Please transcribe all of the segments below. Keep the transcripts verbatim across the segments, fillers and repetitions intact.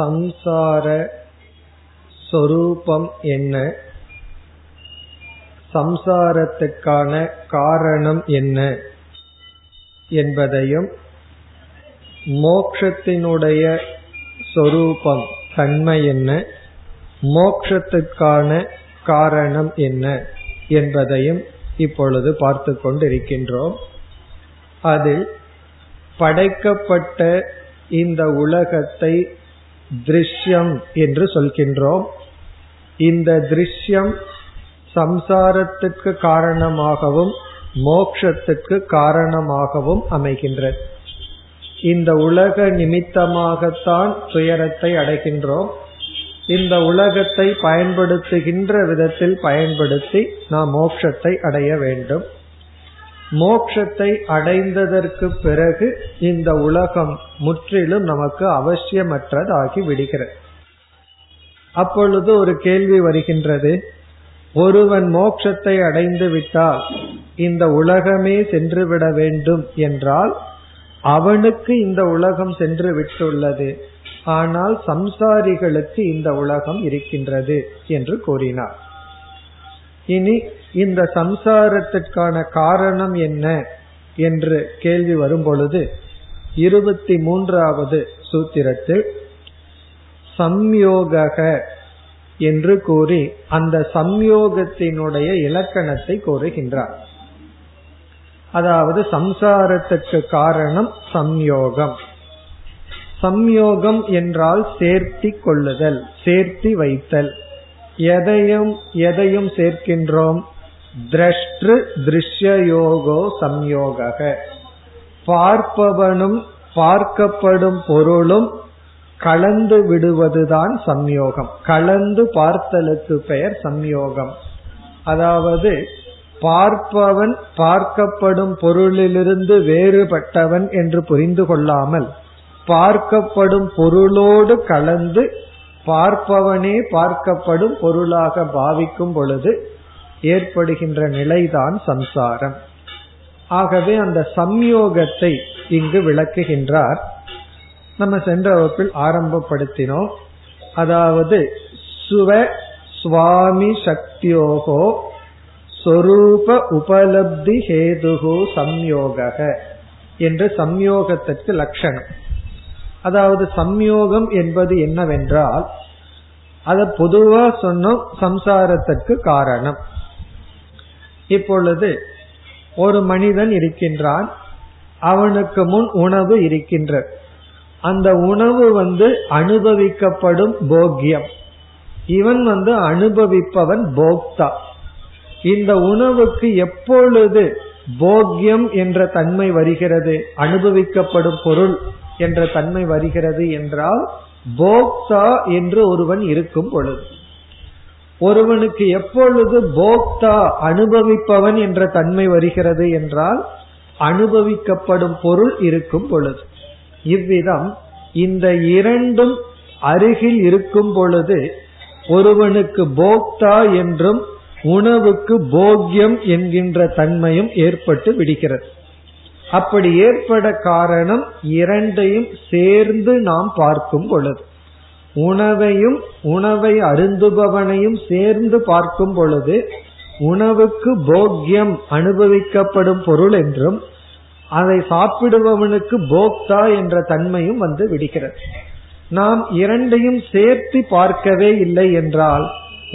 சம்சார சொரூபம் என்ன, சம்சாரத்துக்கான காரணம் என்ன என்பதையும், மோட்சத்தினுடைய சொரூபம் தன்மை என்ன, மோட்சத்துக்கான காரணம் என்ன என்பதையும் இப்பொழுது பார்த்து கொண்டிருக்கின்றோம். அதில் படைக்கப்பட்ட இந்த உலகத்தை திருஷ்யம் என்று சொல்கின்றோம். இந்த திருஷ்யம் சம்சாரத்துக்கு காரணமாகவும் மோட்சத்துக்கு காரணமாகவும் அமைகின்றது. இந்த உலக நிமித்தமாகத்தான் துயரத்தை அடைகின்றோம். இந்த உலகத்தை பயன்படுத்துகின்ற விதத்தில் பயன்படுத்தி நாம் மோட்சத்தை அடைய வேண்டும். மோட்சத்தை அடைந்ததற்கு பிறகு இந்த உலகம் முற்றிலும் நமக்கு அவசியமற்றதாகி விடுகிறது. அப்பொழுது ஒரு கேள்வி வருகின்றது, ஒருவன் மோட்சத்தை அடைந்து விட்டால் இந்த உலகமே சென்று விட வேண்டும் என்றால் அவனுக்கு இந்த உலகம் சென்று விட்டுள்ளது, ஆனால் சம்சாரிகளுக்கு இந்த உலகம் இருக்கின்றது என்று கூறினார். இனி இந்த சம்சாரத்திற்கான காரணம் என்ன என்று கேள்வி வரும் பொழுது இருபத்தி மூன்றாவது சூத்திரத்தில் சம்யோக என்று கூறி அந்த சம்யோகத்தினுடைய இலக்கணத்தை கூறுகின்றார். அதாவது சம்சாரத்திற்கு காரணம் சம்யோகம். சம்யோகம் என்றால் சேர்த்தி கொள்ளுதல், சேர்த்தி வைத்தல். எதையும் எதையும் சேர்க்கின்றோம். திரஷ்டு திருஷ்யயோகோ சம்யோக. பார்ப்பவனும் பார்க்கப்படும் பொருளும் கலந்து விடுவதுதான் சம்யோகம். கலந்து பார்த்தலுக்கு பெயர் சம்யோகம். அதாவது பார்ப்பவன் பார்க்கப்படும் பொருளிலிருந்து வேறுபட்டவன் என்று புரிந்து கொள்ளாமல் பார்க்கப்படும் பொருளோடு கலந்து பார்ப்பவனே பார்க்கப்படும் பொருளாக பாவிக்கும் பொழுது ஏற்படுகின்ற நிலைதான் சம்சாரம். ஆகவே அந்த சம்யோகத்தை இங்கு விளக்குகின்றார். நம்ம சென்ற வகுப்பில் ஆரம்பப்படுத்தினோம். அதாவது சுவ சுவாமி சக்தியோகோ சொரூப உபலப்தி ஹேதுகோ சம்யோக என்று சம்யோகத்திற்கு லட்சணம். அதாவது சம்யோகம் என்பது என்னவென்றால், அத பொதுவா சொன்னோம், சம்சாரத்திற்கு காரணம். இப்பொழுது ஒரு மனிதன் இருக்கின்றான், அவனுக்கு முன் உணவு இருக்கின்ற, அந்த உணவு வந்து அனுபவிக்கப்படும் போக்கியம், இவன் வந்து அனுபவிப்பவன் போக்தா. இந்த உணவுக்கு எப்பொழுது போக்கியம் என்ற தன்மை வருகிறது, அனுபவிக்கப்படும் பொருள் என்ற தன்மை வருகிறது என்றால் போக்தா என்று ஒருவன் இருக்கும் பொழுது. ஒருவனுக்கு எப்பொழுது போக்தா அனுபவிப்பவன் என்ற தன்மை வருகிறது என்றால் அனுபவிக்கப்படும் பொருள் இருக்கும் பொழுது. இவ்விதம் இந்த இரண்டும் அருகில் இருக்கும் பொழுது ஒருவனுக்கு போக்தா என்றும் உணவுக்கு போக்யம் என்கின்ற தன்மையும் ஏற்பட்டு விடுகிறது. அப்படி ஏற்பட காரணம் இரண்டையும் சேர்ந்து நாம் பார்க்கும் பொழுது, உணவையும் உணவை அருந்துபவனையும் சேர்ந்து பார்க்கும் பொழுது உணவுக்கு போக்யம் அனுபவிக்கப்படும் பொருள் என்றும் அதை சாப்பிடுபவனுக்கு போக்தா என்ற தன்மையும் வந்து விடுகிறது. நாம் இரண்டையும் சேர்த்து பார்க்கவே இல்லை என்றால்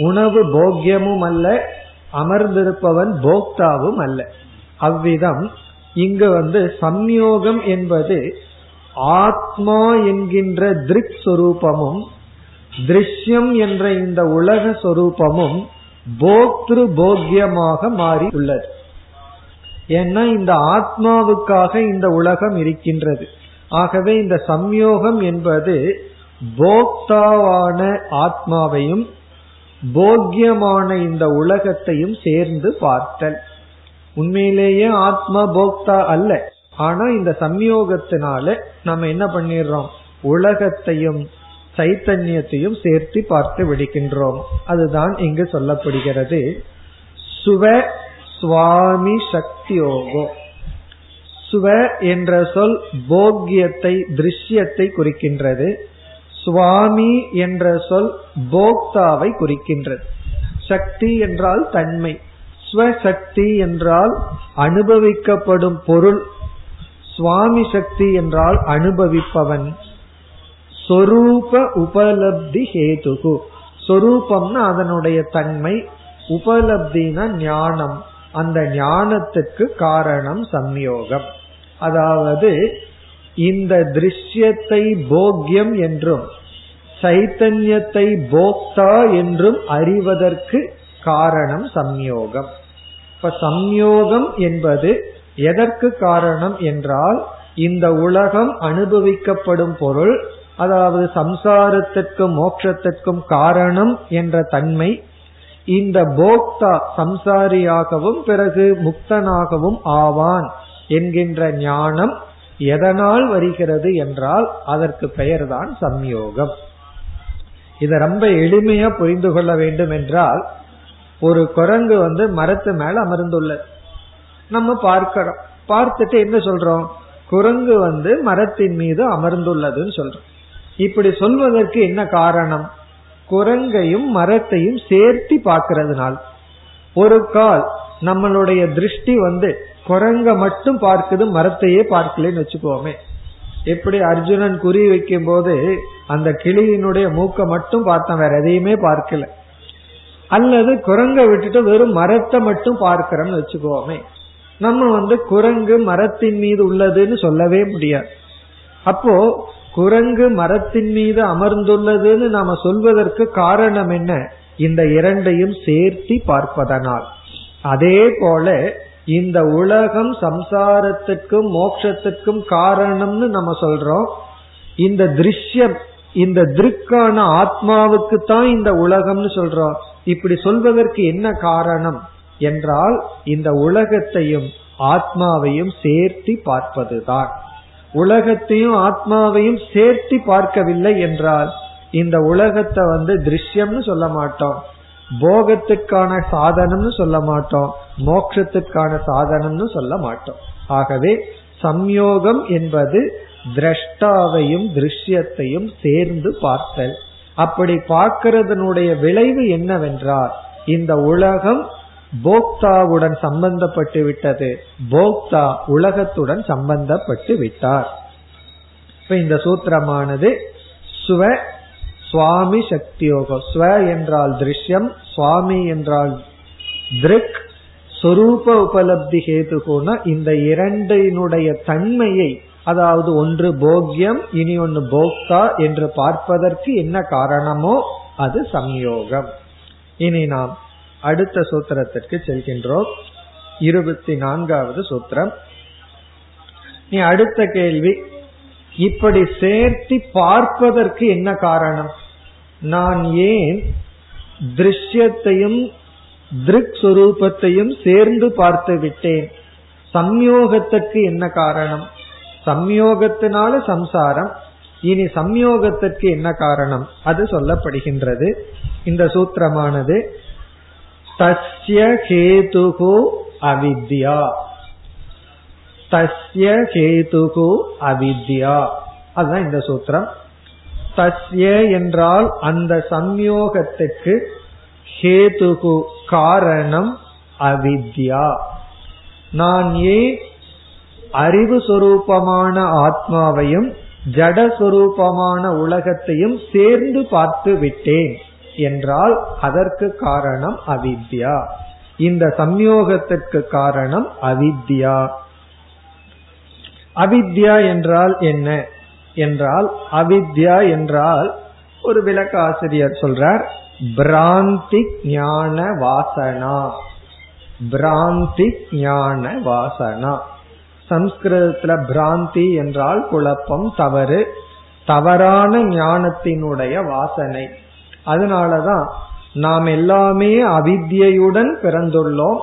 உணவு போக்யமும் அல்ல, அமர்ந்திருப்பவன் போக்தாவும் அல்ல. அவ்விதம் இங்கு வந்து சம்யோகம் என்பது ஆத்மா என்கின்ற திருக் சொரூபமும் திருஷ்யம் என்ற இந்த உலக சொரூபமும் போக்திரு போக்யமாக மாறி உள்ளது. ஏன்னா இந்த ஆத்மாவுக்காக இந்த உலகம் இருக்கின்றது. ஆகவே இந்த சம்யோகம் என்பது போக்தாவான ஆத்மாவையும் போக்யமான இந்த உலகத்தையும் சேர்ந்து பார்த்தல். உண்மையிலேயே ஆத்மா போக்தா அல்ல, ஆனா இந்த சம்யோகத்தினால நம்ம என்ன பண்ணிடுறோம், உலகத்தையும் சைத்தன்யத்தையும் சேர்த்து பார்த்து விடுகின்றோம். அதுதான் இங்கு சொல்லப்படுகிறது. சுவ சுவாமி சக்தியோகோ. சுவ என்ற சொல் போக்யத்தை, திருஷ்யத்தை குறிக்கின்றது. சுவாமி என்ற சொல் போக்தாவை குறிக்கின்றது. சக்தி என்றால் தன்மை, ஸ்வசக்தி என்றால் அனுபவிக்கப்படும் பொருள், சுவாமி சக்தி என்றால் அனுபவிப்பவன். சொரூப உபலப்தி ஹேதுகு, சொரூபம்னா அதனுடைய தன்மை, உபலப்தினா ஞானம், அந்த ஞானத்துக்கு காரணம் சம்யோகம். அதாவது இந்த திருஷ்யத்தை போக்யம் என்றும் சைத்தன்யத்தை போக்தா என்றும் அறிவதற்கு காரணம் சம்யோகம். இப்ப சம்யோகம் என்பது எதற்கு காரணம் என்றால், இந்த உலகம் அனுபவிக்கப்படும் பொருள், அதாவது சம்சாரத்திற்கும் மோட்சத்திற்கும் காரணம் என்ற தன்மை, இந்த போக்தா சம்சாரியாகவும் பிறகு முக்தனாகவும் ஆவான் என்கின்ற ஞானம் எதனால் வருகிறது என்றால் அதற்கு பெயர்தான் சம்யோகம். இதை ரொம்ப எளிமையா புரிந்து கொள்ள வேண்டும் என்றால், ஒரு குரங்கு வந்து மரத்து மேல அமர்ந்துள்ளது நம்ம பார்க்கிறோம். பார்த்துட்டு என்ன சொல்றோம், குரங்கு வந்து மரத்தின் மீது அமர்ந்துள்ளதுன்னு சொல்றோம். இப்படி சொல்வதற்கு என்ன காரணம், குரங்கையும் மரத்தையும் சேர்த்து பார்க்கிறதுனால். ஒரு கால் நம்மளுடைய திருஷ்டி வந்து குரங்க மட்டும் பார்க்குது, மரத்தையே பார்க்கலன்னு வச்சுக்கோமே. எப்படி அர்ஜுனன் குறி வைக்கும் போது அந்த கிளியினுடைய மூக்க மட்டும் பார்த்தோம், வேற எதையுமே பார்க்கல. அல்லது குரங்கை விட்டுட்டு வெறும் மரத்தை மட்டும் பார்க்கிறோம்னு வச்சுக்கோமே. நம்ம வந்து குரங்கு மரத்தின் மீது உள்ளதுன்னு சொல்லவே முடியாது. அப்போ குரங்கு மரத்தின் மீது அமர்ந்துள்ளதுன்னு நாம சொல்வதற்கு காரணம் என்ன, இந்த இரண்டையும் சேர்த்து பார்ப்பதனால். அதே போல இந்த உலகம் சம்சாரத்திற்கும் மோட்சத்திற்கும் காரணம்னு நம்ம சொல்றோம். இந்த திருஷ்யம், இந்த திருக்கான ஆத்மாவுக்கு தான் இந்த உலகம்னு சொல்றோம். இப்படி சொல்வதற்கு என்ன காரணம் என்றால், இந்த உலகத்தையும் ஆத்மாவையும் சேர்த்து பார்ப்பதுதான். உலகத்தையும் ஆத்மாவையும் சேர்த்து பார்க்கவில்லை என்றால் இந்த உலகத்தை வந்து திருஷ்யம்னு சொல்ல மாட்டோம், போகத்துக்கான சாதனம்னு சொல்ல மாட்டோம், மோட்சத்துக்கான சாதனம்னு சொல்ல மாட்டோம். ஆகவே சம்யோகம் என்பது திரஷ்டாவையும் திருஷ்யத்தையும் சேர்ந்து பார்த்தல். அப்படி பார்க்கிறதனுடைய விளைவு என்னவென்றால், இந்த உலகம் போக்தாவுடன் சம்பந்தப்பட்டு விட்டது, போக்தா உலகத்துடன் சம்பந்தப்பட்டு விட்டார். இப்ப இந்த சூத்திரமானது ஸ்வ சுவாமி சக்தியோகம். ஸ்வ என்றால் திருஷ்யம், சுவாமி என்றால் திருக், சொரூப உபலப்தி ஹேதுகோனா இந்த இரண்டினுடைய தன்மையை, அதாவது ஒன்று போக்யம் இனி ஒன்று போக்தா என்று பார்ப்பதற்கு என்ன காரணமோ அது சம்யோகம். இனி நாம் அடுத்த சூத்திரத்திற்கு செல்கின்றோம். இருபத்தி நான்காவது சூத்திரம். நீ அடுத்த கேள்வி, இப்படி சேர்த்து பார்ப்பதற்கு என்ன காரணம், நான் ஏன் திருஷ்யத்தையும் திருக் சுரூபத்தையும் சேர்ந்து பார்த்து விட்டேன், சம்யோகத்திற்கு என்ன காரணம், சம்யோகத்தினால சம்சாரம், இனி சம்யோகத்திற்கு என்ன காரணம், அது சொல்லப்படுகின்றது. இந்த சூத்திரமானது தஸ்ய ஹேதுகு அவித்யா, தஸ்ய ஹேதுகு அவித்யா, அதுதான் இந்த சூத்திரம். தஸ்ய என்றால் அந்த சம்யோகத்துக்கு, ஹேதுகு காரணம், அவித்யா நான் ஏன் அறிவு சொரூபமான ஆத்மாவையும் ஜடஸ்வரூபமான உலகத்தையும் சேர்ந்து பார்த்து விட்டேன் என்றால் அதற்கு காரணம் அவித்யா, இந்த சம்யோகத்திற்கு காரணம் அவித்யா. அவித்யா என்றால் என்ன என்றால், அவித்யா என்றால் ஒரு விளக்காசிரியர் சொல்றார் பிராந்தி ஞான வாசனா. பிராந்தி ஞான வாசனா, சம்ஸ்கிருதத்துல பிராந்தி என்றால் குழப்பம், தவறு, தவறான ஞானத்தினுடைய வாசனை. அதனாலதான் நாம் எல்லாமே அவித்யுடன் பிறந்துள்ளோம்.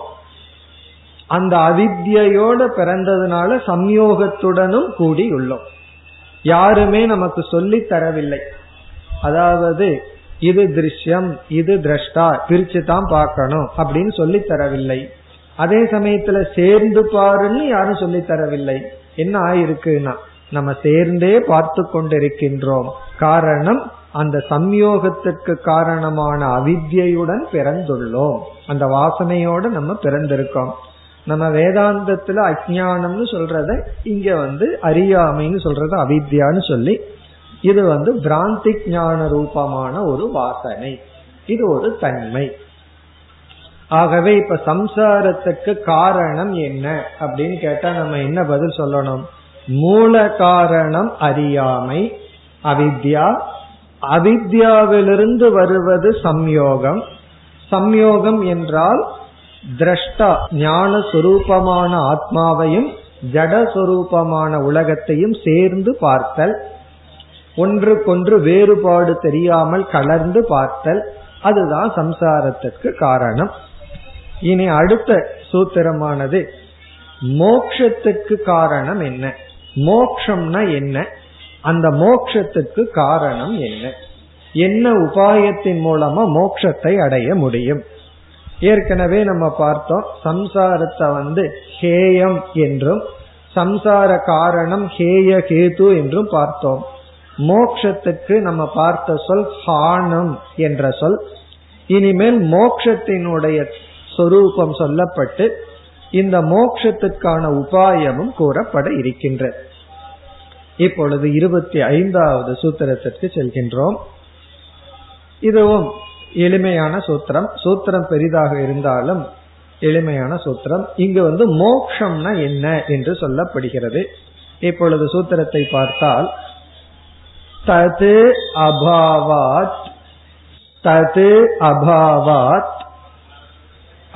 அந்த அவித்யோட பிறந்ததுனால சம்யோகத்துடனும் கூடியுள்ளோம். யாருமே நமக்கு சொல்லி தரவில்லை. அதாவது இது திருஷ்யம், இது திரஷ்டா, பிரிச்சுதான் பார்க்கணும் அப்படின்னு சொல்லி தரவில்லை. அதே சமயத்துல சேர்ந்து பாருன்னு யாரும் சொல்லி தரவில்லை. என்ன ஆயிருக்குன்னா நம்ம சேர்ந்தே பார்த்து கொண்டிருக்கின்றோம். காரணம் அந்த சம்யோகத்திற்கு காரணமான அவித்யையுடன் பிறந்துள்ளோம், அந்த வாசனையோடு நம்ம பிறந்திருக்கோம். நம்ம வேதாந்தத்துல அஜ்ஞானம்னு சொல்றத இங்க வந்து அறியாமைன்னு சொல்றது அவித்யான்னு சொல்லி, இது வந்து பிராந்தி ஞான ரூபமான ஒரு வாசனை, இது ஒரு தன்மை. ஆகவே இப்ப சம்சாரத்துக்கு காரணம் என்ன அப்படின்னு கேட்டா நம்ம என்ன பதில் சொல்லணும்? மூல காரணம் அறியாமை, அவித்யா. அவித்யாவிலிருந்து வருவது சம்யோகம். சம்யோகம் என்றால் திரஷ்டா ஞான சொரூபமான ஆத்மாவையும் ஜட சொரூபமான உலகத்தையும் சேர்ந்து பார்த்தல், ஒன்றுக்கொன்று வேறுபாடு தெரியாமல் கலர்ந்து பார்த்தல், அதுதான் சம்சாரத்திற்கு காரணம். இனி அடுத்த சூத்திரமானது மோக்ஷத்துக்கு காரணம் என்ன, மோக்ஷம்னா என்ன, அந்த மோக்ஷத்துக்கு காரணம் என்ன, என்ன உபாயத்தின் மூலமா மோக்ஷத்தை அடைய முடியும். ஏற்கனவே நம்ம பார்த்தோம், சம்சாரத்தை வந்து ஹேயம் என்றும் சம்சார காரணம் ஹேய கேது என்றும் பார்த்தோம். மோக்ஷத்துக்கு நம்ம பார்த்த சொல் ஹானம் என்ற சொல். இனிமேல் மோக்ஷத்தினுடைய சொரூபம் சொல்லப்பட்டு இந்த மோக்ஷத்துக்கான உபாயமும் கூறப்பட இருக்கின்றது. இப்பொழுது இருபத்தி ஐந்தாவது சூத்திரத்திற்கு செல்கின்றோம். இதுவும் எளிமையான சூத்திரம். சூத்திரம் பெரிதாக இருந்தாலும் எளிமையான சூத்திரம். இங்கு வந்து மோக்ஷம்னா என்ன என்று சொல்லப்படுகிறது. இப்பொழுது சூத்திரத்தை பார்த்தால், தது அபாவாத், தது அபாவாத்,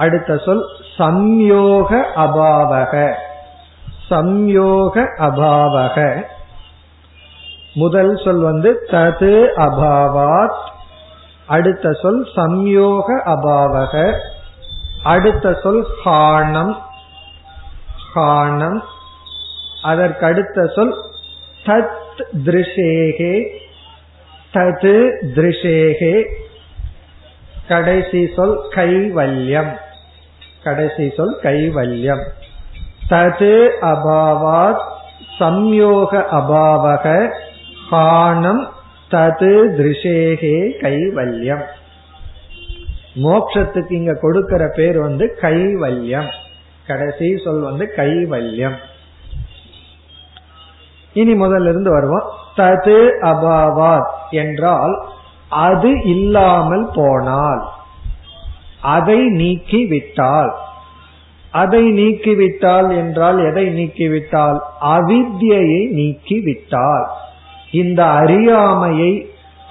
அடுத்த சொல் சம்யோக அபாவக, சம்யோக அபாவக. முதல் சொல் வந்து தது அபாவாத், அடுத்த சொல் சம்யோக அபாவக, அடுத்த சொல் காணம், காணம், அதற்கடுத்த சொல் தத் திருஷேகே, தத் திருஷேகே, கடைசி சொல் கைவல்யம், கடைசி சொல் கைவல்யம். தது அபாவாத் சம்யோக அபாவக காணம் தது திருஷேகே கைவல்யம். மோக்ஷத்துக்கு இங்க கொடுக்கிற பேர் வந்து கைவல்யம், கடைசி சொல் வந்து கைவல்யம். இனி முதல்ல இருந்து வருவோம். தது அபாவாத் என்றால் அது இல்லாமல் போனால், அதை நீக்கிவிட்டால். அதை நீக்கிவிட்டால் என்றால் எதை நீக்கிவிட்டால்? அவித்யை நீக்கிவிட்டால், இந்த அறியாமையை,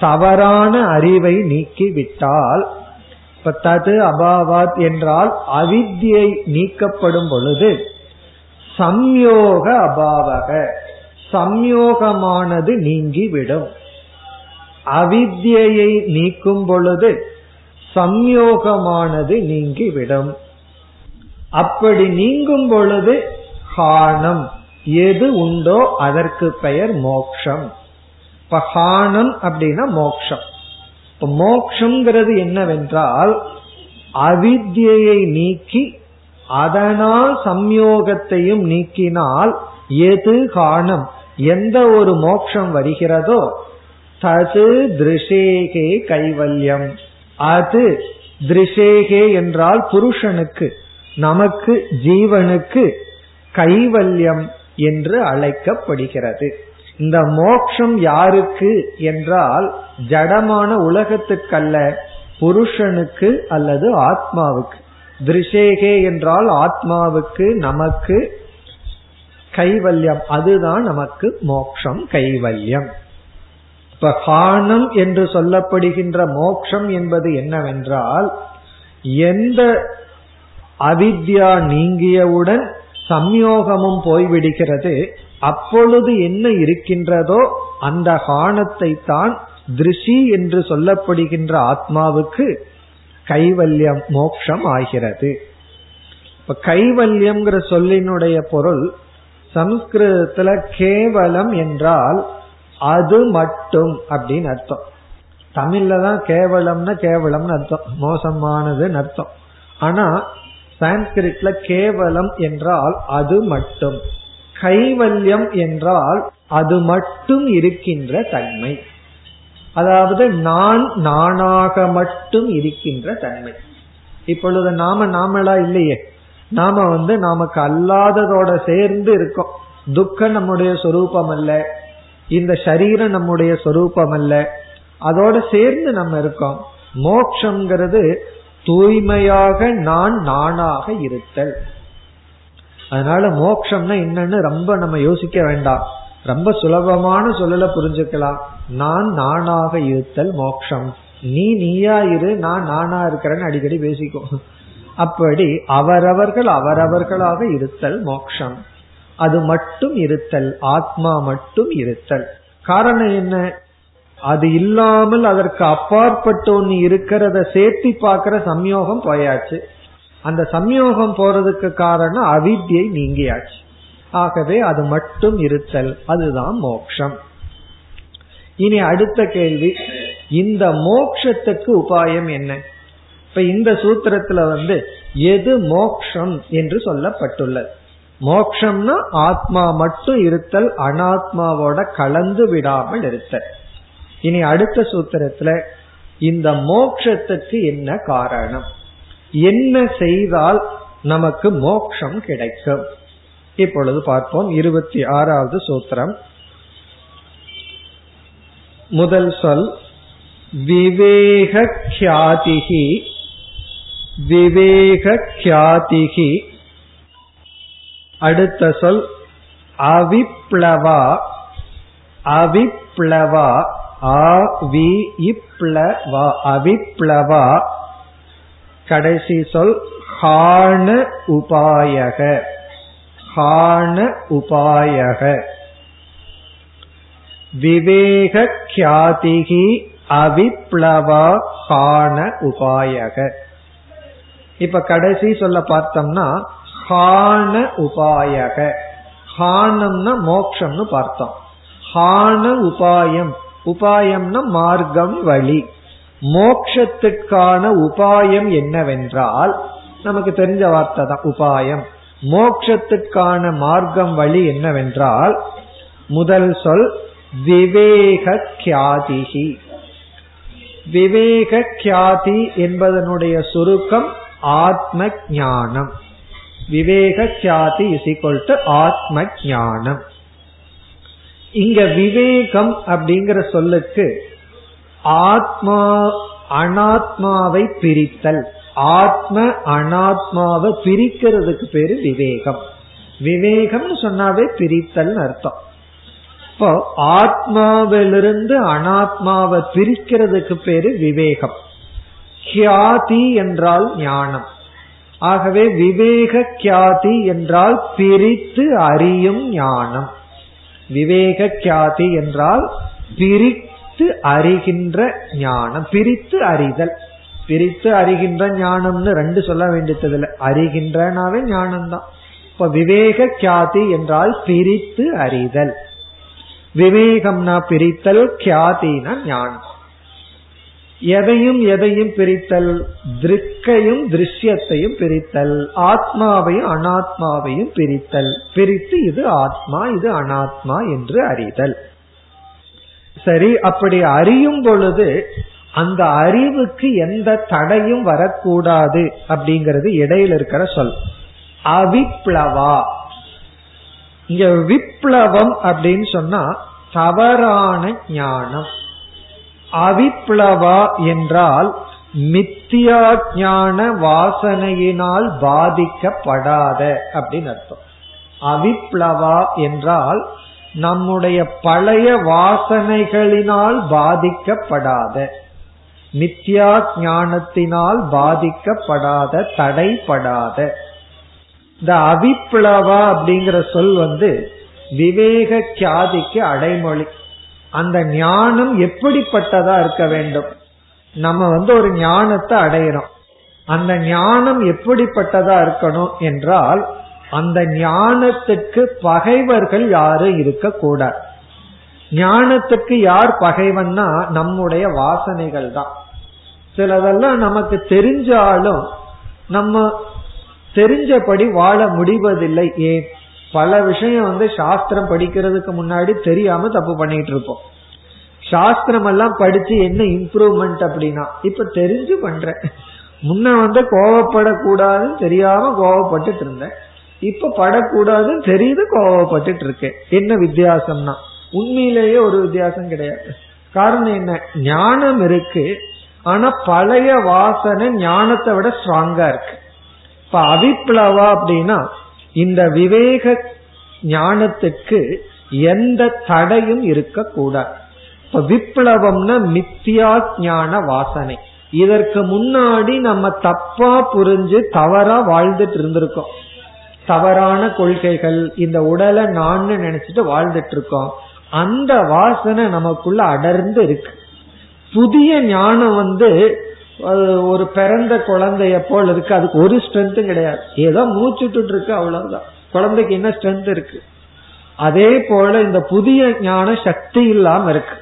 தவறான அறிவை நீக்கிவிட்டால். இப்ப தது அபாவாத் என்றால் அவித்யை நீக்கப்படும் பொழுது சம்யோக அபாவக, சம்யோகமானது நீங்கிவிடும். அவித்யை நீக்கும் பொழுது சம்யோகமானது நீங்கிவிடும். அப்படி நீங்கும் பொழுது ஹானம் எது உண்டோ அதற்கு பெயர் மோக்ஷம். இப்ப ஹானம் அப்படின்னா மோக்ஷம். இப்ப மோக்ஷங்கிறது என்னவென்றால் அவித்யை நீக்கி அதனால் சம்யோகத்தையும் நீக்கினால் எது காணம், எந்த ஒரு மோக்ஷம் வருகிறதோ தது திருஷேகே கைவல்யம். அது திருஷேகே என்றால் புருஷனுக்கு, நமக்கு, ஜீவனுக்கு கைவல்யம் என்று அழைக்கப்படுகிறது. இந்த மோக்ஷம் யாருக்கு என்றால் ஜடமான உலகத்துக்கல்ல, புருஷனுக்கு அல்லது ஆத்மாவுக்கு. திருஷேகே என்றால் ஆத்மாவுக்கு, நமக்கு கைவல்யம், அதுதான் நமக்கு மோக்ஷம், கைவல்யம். இப்ப காணம் என்று சொல்லப்படுகின்ற மோக்ஷம் என்பது என்னவென்றால் எந்த அவித்யா நீங்கியவுடன் சம்யோகமும் போய்விடுகிறது. அப்பொழுது என்ன இருக்கின்றதோ அந்த காணத்தை தான் திருஷி என்று சொல்லப்படுகின்ற ஆத்மாவுக்கு கைவல்யம், மோக்ஷம் ஆகிறது. இப்ப கைவல்யம் சொல்லினுடைய பொருள் சம்ஸ்கிருதத்துல கேவலம் என்றால் அது மட்டும் அப்படின்னு அர்த்தம். தமிழ்ல தான் கேவலம்னா கேவலம்னு அர்த்தம், மோசமானதுன்னு அர்த்தம். ஆனா சான்ஸ்கிரிட்ல கேவலம் என்றால் அது மட்டும், கைவல்யம் என்றால் அது மட்டும் இருக்கின்ற தன்மை. அதாவது நான் நானாக மட்டும் இருக்கின்ற தன்மை. இப்பொழுது நாம நாமளா இல்லையே, நாம வந்து நமக்கு அல்லாததோட சேர்ந்து இருக்கோம். துக்கம் நம்முடைய சொரூபம் அல்ல, இந்த சரீரம் நம்முடைய சொரூபம் அல்ல, அதோட சேர்ந்து நம்ம இருக்கோம். மோட்சம்ங்கிறது தூய்மையாக நான் நானாக இருத்தல். அதனால மோட்சம்னா என்னன்னு ரொம்ப நம்ம யோசிக்க வேண்டாம், ரொம்ப சுலபமான சொல்லல புரிஞ்சுக்கலாம். நான் நானாக இருத்தல் மோட்சம். நீ நீயா இரு, நான் நானா இருக்கிறேன்னு அடிக்கடி பேசிக்கோ. அப்படி அவரவர்கள் அவரவர்களாக இருத்தல் மோட்சம். அது மட்டும் இருத்தல், ஆத்மா மட்டும் இருத்தல். காரணம் என்ன, அது இல்லாமல் அதற்கு அப்பாற்பட்ட ஒன்னு இருக்கிறத சேர்த்தி பார்க்கிற சம்யோகம் போயாச்சு. அந்த சம்யோகம் போறதுக்கு காரணம் அவித்யை நீங்கியாச்சு. ஆகவே அது மட்டும் இருத்தல், அதுதான் மோட்சம். இனி அடுத்த கேள்வி, இந்த மோட்சத்துக்கு உபாயம் என்ன? இப்ப இந்த சூத்திரத்துல வந்து எது மோட்சம் என்று சொல்லப்பட்டுள்ளது? மோட்சம்னா ஆத்மா மட்டும் இருத்தல், அனாத்மாவோட கலந்து விடாமல் இருத்தல். இனி அடுத்த சூத்திரத்துல இந்த மோட்சத்துக்கு என்ன காரணம், என்ன செய்தால் நமக்கு மோட்சம் கிடைக்கும்? இப்பொழுது பார்ப்போம். இருபத்தி ஆறாவது சூத்திரம், முதல் சொல் விவேகக்யாதிஹி. விவேகக்யாதிஹி, அடுத்த சொல் அவிப்ளவா. அவிப்ளவா, அவிப்ளவா, அவிப்ளவா. கடைசி சொல் ஹான உபாயக. ஹான உபாயக. விவேகக்யாதிஹி அவிப்ளவா ஹான உபாயக. இப்ப கடைசி சொல்ல பார்த்தோம்னா ஹான உபாயக. ஹானம்னா மோட்சம்னு பார்த்தோம். ஹான உபாயம், உபாயம்னா மார்க்கம், வழி. மோட்சத்திற்கான உபாயம் என்னவென்றால், நமக்கு தெரிஞ்ச வார்த்தை தான் உபாயம். மோட்சத்திற்கான மார்க்கம், வழி என்னவென்றால், முதல் சொல் விவேகக்யாதிஹி. விவேகக்யாதி என்பதனுடைய சுருக்கம் ஆத்ம ஞானம். விவேகக்யாதி இஸ் ஈக்வல் டு ஆத்ம ஞானம். இங்க விவேகம் அப்படிங்கிற சொல்லுக்கு ஆத்மா அனாத்மாவை பிரித்தல், ஆத்ம அனாத்மாவை பிரிக்கிறதுக்கு பேரு விவேகம். விவேகம் சொன்னாவே பிரித்தல் அர்த்தம். இப்போ ஆத்மாவிலிருந்து அனாத்மாவை பிரிக்கிறதுக்கு பேரு விவேகம். கியாதி என்றால் ஞானம். ஆகவே விவேக கியாதி என்றால் பிரித்து அறியும் ஞானம். விவேக கியாதி என்றால் பிரித்து அறிகின்ற ஞானம், பிரித்து அறிதல். பிரித்து அறிகின்ற ஞானம்னு ரெண்டு சொல்ல வேண்டியதில்லை, அறிகின்றனாவே ஞானம் தான். இப்ப விவேக கியாதி என்றால் பிரித்து அறிதல். விவேகம்னா பிரித்தல், கியாதினா ஞானம். எதையும் எதையும் பிரித்தல், திருக்கையும் திருஷ்யத்தையும் பிரித்தல், ஆத்மாவையும் அனாத்மாவையும் பிரித்தல். பிரித்து இது ஆத்மா, இது அனாத்மா என்று அறிதல். சரி, அப்படி அறியும் பொழுது அந்த அறிவுக்கு எந்த தடையும் வரக்கூடாது அப்படிங்கிறது இடையில் இருக்கிற சொல் அவிப்ளவா. இங்க விப்ளவம் அப்படின்னு சொன்னா தவறான ஞானம். அவிப்ளவா என்றால் மித்தியா ஞான வாசனையினால் பாதிக்கப்படாத அப்படின்னு அர்த்தம். அவிப்ளவா என்றால் நம்முடைய பழைய வாசனைகளினால் பாதிக்கப்படாத, மித்தியா ஞானத்தினால் பாதிக்கப்படாத, தடைப்படாத. இந்த அவிப்ளவா அப்படிங்கிற சொல் வந்து விவேக கியாதிக்கு அடைமொழி. அந்த ஞானம் எப்படிப்பட்டதா இருக்க வேண்டும்? நம்ம வந்து ஒரு ஞானத்தை அடையிறோம், அந்த ஞானம் எப்படிப்பட்டதா இருக்கணும் என்றால், அந்த ஞானத்துக்கு பகைவர்கள் யாரும் இருக்க கூடாது. ஞானத்துக்கு யார் பகைவன்னா நம்முடைய வாசனைகள் தான். சிலதெல்லாம் நமக்கு தெரிஞ்சாலும் நம்ம தெரிஞ்சபடி வாழ முடிவதில்லை. ஏன்? பல விஷயம் வந்து சாஸ்திரம் படிக்கிறதுக்கு முன்னாடி தெரியாம தப்பு பண்ணிட்டு இருப்போம். சாஸ்திரம் எல்லாம் படிச்சு என்ன இம்ப்ரூவ்மெண்ட் அப்படின்னா இப்ப தெரிஞ்சு பண்றேன். முன்ன வந்து கோவப்படக்கூடாதுன்னு தெரியாம கோவப்பட்டுட்டு இருந்தேன், இப்ப படக்கூடாதுன்னு தெரியுது கோவப்பட்டுட்டு இருக்கேன். என்ன வித்தியாசம்னா உண்மையிலேயே ஒரு வித்தியாசம் கிடையாது. காரணம் என்ன, ஞானம் இருக்கு ஆனா பழைய வாசனை ஞானத்தை விட ஸ்ட்ராங்கா இருக்கு. இப்ப அவிப்ளவா அப்படின்னா இந்த விவேக ஞானத்துக்கு எந்த தடையும் இருக்க கூடாது. இப்ப விப்ளவம்னா மித்தியா ஞான வாசனை. இதற்கு முன்னாடி நம்ம தப்பா புரிஞ்சு தவறா வாழ்ந்துட்டு இருந்திருக்கோம், தவறான கொள்கைகள், இந்த உடலை நான் நினைச்சிட்டு வாழ்ந்துட்டு இருக்கோம். அந்த வாசனை நமக்குள்ள அடர்ந்து இருக்கு. புதிய ஞானம் வந்து ஒரு பிறந்த குழந்தைய போல் இருக்கு, அதுக்கு ஒரு ஸ்ட்ரென்த்தும் கிடையாது, ஏதோ மூச்சுட்டு இருக்கு அவ்வளவுதான். குழந்தைக்கு என்ன ஸ்ட்ரென்த் இருக்கு? அதே போல இந்த புதிய ஞானம் சக்தி இல்லாம இருக்கு.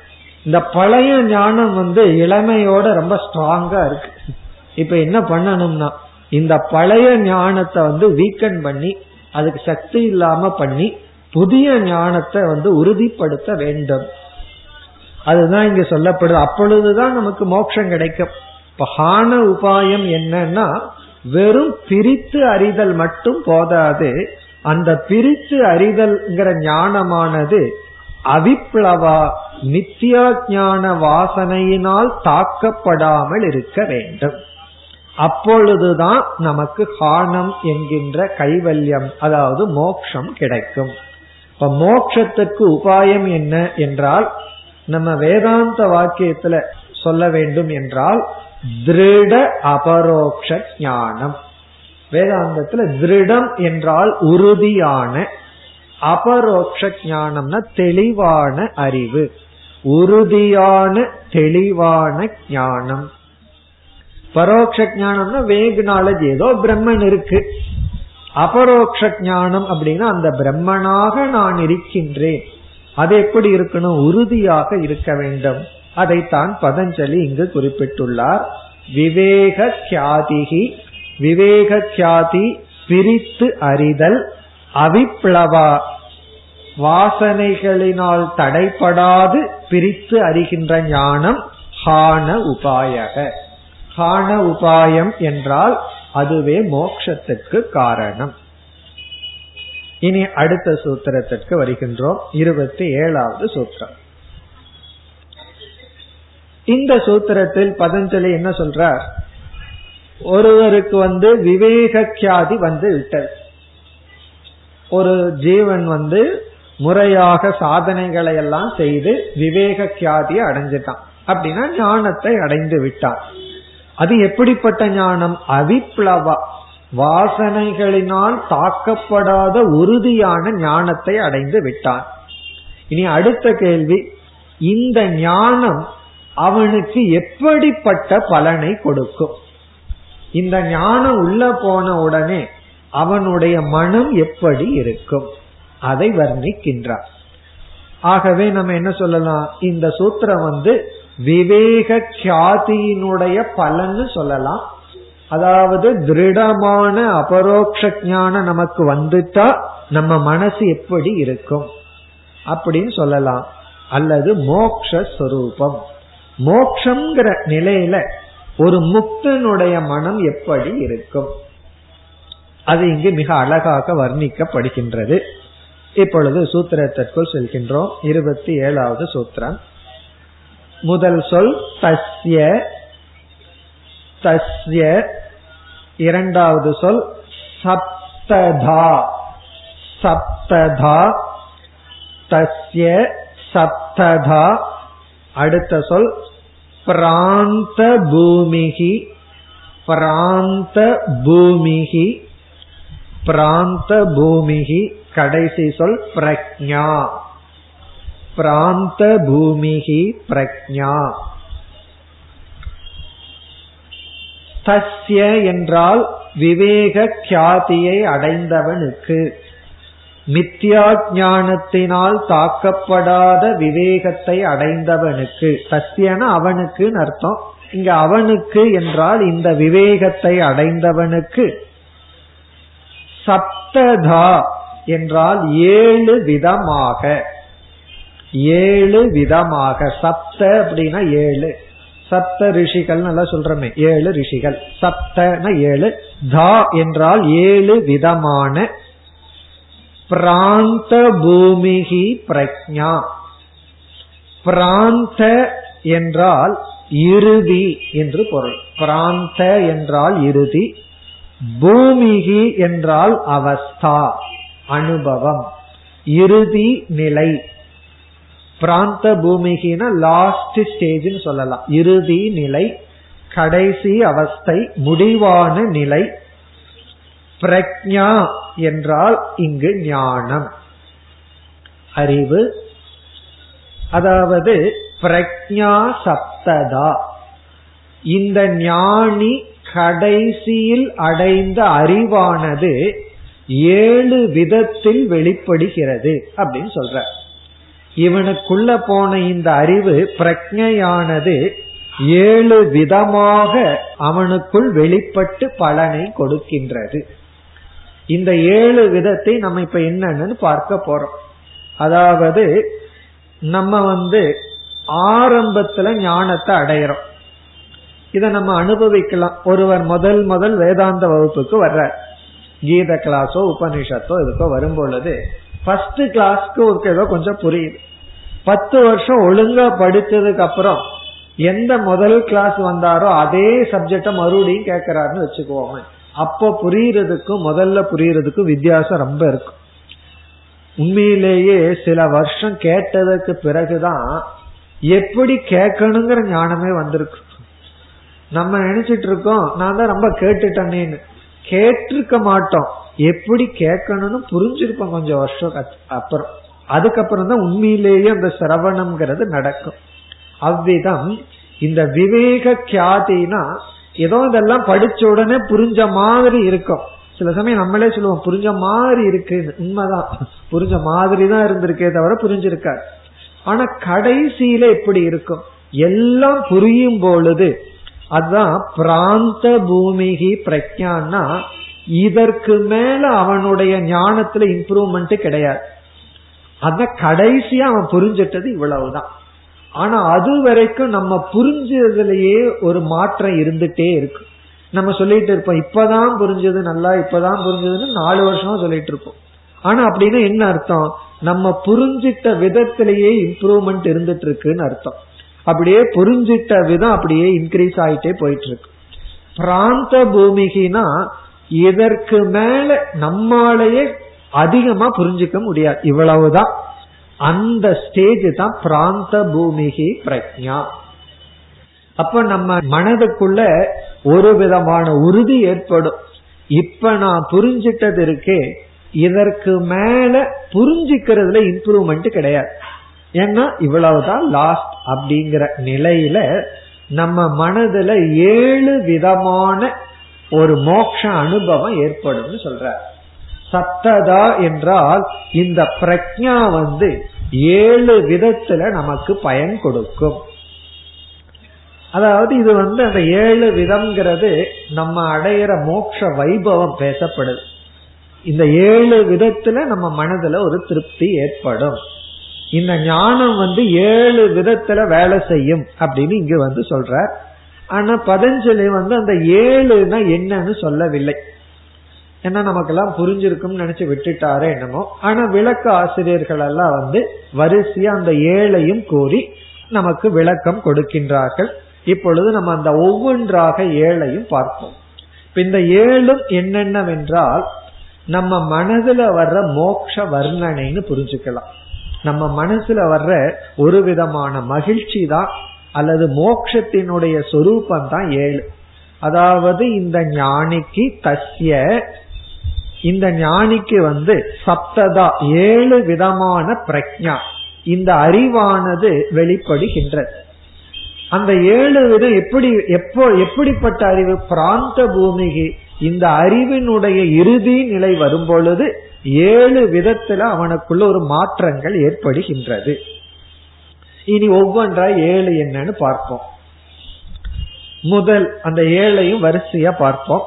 இந்த பழைய ஞானம் வந்து இளமையோட ரொம்ப ஸ்ட்ராங்கா இருக்கு. இப்ப என்ன பண்ணணும்னா இந்த பழைய ஞானத்தை வந்து வீக்கன் பண்ணி அதுக்கு சக்தி இல்லாம பண்ணி புதிய ஞானத்தை வந்து உறுதிப்படுத்த வேண்டும். அதுதான் இங்க சொல்லப்படுது. அப்பொழுதுதான் நமக்கு மோட்சம் கிடைக்கும். பகான உபாயம் என்னன்னா வெறும் பிரித்து அறிதல் மட்டும் போதாது. அந்த பிரித்து அறிதல்ங்கிற ஞானமானது அவிப்ளவா நித்தியா ஞான வாசனையினால் தாக்கப்படாமல் இருக்க வேண்டும். அப்பொழுதுதான் நமக்கு ஹானம் என்கின்ற கைவல்யம், அதாவது மோட்சம் கிடைக்கும். இப்ப மோட்சத்துக்கு உபாயம் என்ன என்றால், நம்ம வேதாந்த வாக்கியத்துல சொல்ல வேண்டும் என்றால் திருட அபரோக்ஷ ஞானம். வேதாந்தத்துல திருடம் என்றால் உறுதியான, அபரோக்ஷ ஞானம்னா தெளிவான அறிவு, உறுதியான தெளிவான ஞானம். பரோக்ஷ ஞானம்னா வேக் நாலேஜ், ஏதோ பிரம்மன் இருக்கு. அபரோக்ஷ ஞானம் அப்படின்னா அந்த பிரம்மனாக நான் இருக்கின்றேன், அது எப்படி இருக்கணும், உறுதியாக இருக்க வேண்டும். அதைத்தான் பதஞ்சலி இங்கு குறிப்பிட்டுள்ளார். விவேக கியாதிகி, விவேக கியாதி பிரித்து அறிதல், அவிப்ளவா வாசனைகளினால் தடைபடாது பிரித்து அறிகின்ற ஞானம் ஹான உபாயக. ஹான உபாயம் என்றால் அதுவே மோட்சத்துக்கு காரணம். இனி அடுத்த சூத்திரத்திற்கு வருகின்றோம், இருபத்தி ஏழாவது சூத்திரம். இந்த சூத்திரத்தில் பதஞ்சலி என்ன சொல்றார், ஒருவருக்கு வந்து விவேக கியாதி வந்து விட்டது, ஒரு ஜீவன் வந்து முறையாக சாதனைகளை எல்லாம் செய்து விவேக கியாதியை அடைஞ்சிட்டான் அப்படின்னா ஞானத்தை அடைந்து விட்டான். அது எப்படிப்பட்ட ஞானம், அவிப்ளவ வாசனைகளினால் தாக்கப்படாத உறுதியான ஞானத்தை அடைந்து விட்டான். இனி அடுத்த கேள்வி, இந்த ஞானம் அவனுக்கு எப்படிப்பட்ட பலனை கொடுக்கும்? இந்த ஞானம் உள்ள போன உடனே அவனுடைய மனம் எப்படி இருக்கும், அதை வர்ணிக்கின்றார். ஆகவே நம்ம என்ன சொல்லலாம், இந்த சூத்திரம் வந்து விவேக கியாதியினுடைய பலன்னு சொல்லலாம். அதாவது திருடமான அபரோக்ஷ ஞானம் நமக்கு வந்துட்டா நம்ம மனசு எப்படி இருக்கும் அப்படின்னு சொல்லலாம். அல்லது மோக்ஷ சொரூபம், மோக்ஷங்கிற நிலையில ஒரு முக்தனுடைய மனம் எப்படி இருக்கும், அது இங்கு மிக அழகாக வர்ணிக்கப்படுகின்றது. இப்பொழுது சூத்திரத்திற்குள் செல்கின்றோம். இருபத்தி ஏழாவது சூத்திரம், முதல் சொல் தஸ்ய, தஸ்ய இரண்டாவது சொல் சப்ததா, சப்ததா, தஸ்ய சப்ததா, அடுத்த சொல் பிராந்த பூமிகி, பிராந்த பூமிகி, பிராந்த பூமிகி, கடைசி சொல் பிரக்ஞா, பிராந்த பூமிகி பிரக்ஞா. தஸ்ய என்றால் விவேக கியாதியை அடைந்தவனுக்கு, மித்யா ஞானத்தினால் தாக்கப்படாத விவேகத்தை அடைந்தவனுக்கு, தஸ்யன அவனுக்கு அர்த்தம், இங்க அவனுக்கு என்றால் இந்த விவேகத்தை அடைந்தவனுக்கு, சப்ததா என்றால் ஏழு விதமாக, ஏழு விதமாக. சப்த அப்படின்னா ஏழு, சப்த ரிஷிகள் நல்லா சொல்றமே, ஏழு ரிஷிகள். சப்தன ஏழு, தா என்றால் ஏழு விதமான. பிராந்த பூமிகி பிரக்ஞா, பிராந்த என்றால் இறுதி என்று பொருள். பிராந்த என்றால் இறுதி, பூமிகி என்றால் அவஸ்தா அனுபவம், இறுதி நிலை. பிராந்த பூமிகினா லாஸ்ட் ஸ்டேஜ் சொல்லலாம், இறுதி நிலை, கடைசி அவஸ்தை, முடிவான நிலை. பிரக்ஞா என்றால் இங்கு ஞானம், அறிவு. அதாவது பிரக்ஞா சப்ததா, இந்த ஞானி கடைசியில் அடைந்த அறிவானது ஏழு விதத்தில் வெளிப்படுகிறது அப்படின்னு சொல்ற. இவனுக்குள்ள போன இந்த அறிவு பிரக்ஞையானது ஏழு விதமாக அவனுக்குள் வெளிப்பட்டு பலனை கொடுக்கின்றது. இந்த ஏழு விதத்தை நம்ம இப்ப என்னன்னு பார்க்க போறோம். அதாவது நம்ம வந்து ஆரம்பத்துல ஞானத்தை அடையிறோம், இத நம்ம அனுபவிக்கலாம். ஒருவர் முதல் முதல் வேதாந்த வகுப்புக்கு வர்ற, கீத கிளாஸோ உபனிஷத்தோ இதுக்கோ வரும் பொழுது ஃபர்ஸ்ட் கிளாஸ்க்கு ஒரு ஏதோ கொஞ்சம் புரியுது. பத்து வருஷம் ஒழுங்கா படிச்சதுக்கு அப்புறம் எந்த முதல் கிளாஸ் வந்தாரோ அதே சப்ஜெக்ட மறுபடியும் கேட்கிறாருன்னு வச்சுக்குவோமே, அப்போ புரியறதுக்கும் முதல்ல புரியறதுக்கும் வித்தியாசம் ரொம்ப இருக்கும். உண்மையிலேயே சில வருஷம் கேட்டதுக்கு பிறகுதான் எப்படி கேட்கணுங்கிற ஞானமே வந்திருக்கு. நம்ம நினைச்சிட்டு இருக்கோம் நான் தான் ரொம்ப கேட்டுட்டேன்னு, கேட்டிருக்க மாட்டோம். எப்படி கேட்கணும்னு புரிஞ்சிருப்போம் கொஞ்சம் வருஷம் அப்புறம். அதுக்கப்புறம் தான் உண்மையிலேயே அந்த சிரவணம்ங்கிறது நடக்கும். அவ்விதம் இந்த விவேக கியாதினா ஏதோ இதெல்லாம் படிச்ச உடனே புரிஞ்ச மாதிரி இருக்கும். சில சமயம் நம்மளே சொல்லுவோம் புரிஞ்ச மாதிரி இருக்கு, உண்மைதான், புரிஞ்ச மாதிரி தான் இருந்திருக்கே தவிர புரிஞ்சிருக்காரு. ஆனா கடைசியில எப்படி இருக்கும் எல்லாம் புரியும் பொழுது, அதான் பிராந்த பூமிகி பிரக்ஞானா. இதற்கு மேல அவனுடைய ஞானத்துல இம்ப்ரூவ்மெண்ட் கிடையாது. அத கடைசியா அவன் புரிஞ்சிட்டது இவ்வளவுதான். ஆனா அது வரைக்கும் நம்ம புரிஞ்சதுலயே ஒரு மாற்றம் இருந்துட்டே இருக்கு. நம்ம சொல்லிட்டு இருப்போம் இப்பதான் புரிஞ்சது நல்லா, இப்பதான் புரிஞ்சதுன்னு நாலு வருஷமா சொல்லிட்டு இருப்போம். ஆனா அப்படின்னு என்ன அர்த்தம், நம்ம புரிஞ்சிட்ட விதத்திலேயே இம்ப்ரூவ்மெண்ட் இருந்துட்டு இருக்குன்னு அர்த்தம். அப்படியே புரிஞ்சிட்ட விதம் அப்படியே இன்க்ரீஸ் ஆயிட்டே போயிட்டு இருக்கு. பிராந்த பூமிகினா இதற்கு மேல நம்மாலேயே அதிகமா புரிஞ்சுக்க முடியாது, இவ்வளவுதான். அந்த ஸ்டேஜ் தான் பிராந்த பூமிகி பிரக்ஞா. அப்ப நம்ம மனதுக்குள்ள ஒரு விதமான உறுதி ஏற்படும். இப்ப நான் புரிஞ்சிட்டது இருக்கே, இதற்கு மேல புரிஞ்சுக்கிறதுல இம்ப்ரூவ்மெண்ட் கிடையாது, ஏன்னா இவ்வளவுதான் லாஸ்ட் அப்படிங்கிற நிலையில நம்ம மனதுல ஏழு விதமான ஒரு மோட்ச அனுபவம் ஏற்படும் சொல்ற. சப்ததா என்றால் இந்த பிரக்ஞா வந்து ஏழு விதத்துல நமக்கு பயன் கொடுக்கும். அதாவது இது வந்து அந்த ஏழு விதம்ங்கிறது நம்ம அடையிற மோட்ச வைபவம் பேசப்படுது. இந்த ஏழு விதத்துல நம்ம மனதுல ஒரு திருப்தி ஏற்படும். இந்த ஞானம் வந்து ஏழு விதத்துல வேலை செய்யும் அப்படின்னு இங்க வந்து சொல்ற. ஆனா பதஞ்சலி வந்து அந்த ஏழுனா என்னன்னு சொல்லவில்லை, ஏன்னா நமக்கு எல்லாம் புரிஞ்சிருக்கும் நினைச்சு விட்டுட்டாரே என்னமோ. ஆனா விளக்க ஆசிரியர்கள் எல்லாம் வந்து வரிசையா அந்த ஏழையும் கூறி நமக்கு விளக்கம் கொடுக்கின்றார்கள். இப்பொழுது நம்ம அந்த ஒவ்வொன்றாக ஏழையும் பார்ப்போம். இந்த ஏழும் என்னென்னவென்றால் நம்ம மனதுல வர்ற மோட்ச வர்ணனைன்னு புரிஞ்சுக்கலாம். நம்ம மனசுல வர்ற ஒரு விதமான மகிழ்ச்சி தான் அல்லது மோட்சத்தினுடைய சொரூபம் தான் ஏழு. அதாவது இந்த ஞானிக்கு தஸ்ய, இந்த ஞானிக்கு வந்து சப்ததா ஏழு விதமான பிரக்ஞா, இந்த அறிவானது வெளிப்படுகின்றது. அந்த ஏழு விதம் எப்படி எப்போ எப்படிப்பட்ட அறிவு, பிராந்த பூமிகி. இந்த அறிவினுடைய இறுதி நிலை வரும் பொழுது ஏழு விதத்துல அவனுக்குள்ள ஒரு மாற்றங்கள் ஏற்படுகின்றது. இனி ஒவ்வொன்றாய் ஏழு என்னன்னு பார்ப்போம். முதல் அந்த ஏழையும் வரிசையா பார்ப்போம்.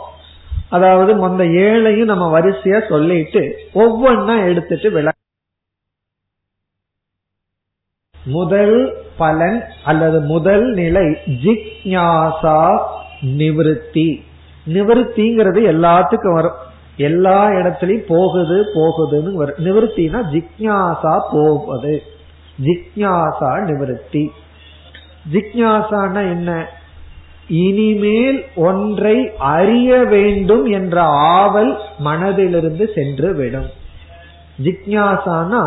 அதாவது அந்த ஏழையும் நம்ம வரிசையா சொல்லிட்டு ஒவ்வொன்னா எடுத்துட்டு விளக்க முதல் பலன் அல்லது முதல் நிலை ஜிக்ஞாசா நிவர்த்தி. நிவர்த்திங்கிறது எல்லாத்துக்கும் வரும், எல்லா இடத்துலயும் போகுது போகுதுன்னு வரும். நிவர்த்தினா ஜிக்ஞாசா போகுது, ஜிக்ஞாசா நிவர்த்தி. ஜிக்ஞாசான்னா என்ன? இனிமேல் ஒன்றை அறிய வேண்டும் என்ற ஆவல் மனதிலிருந்து சென்று விடும். ஜிக்ஞாசானா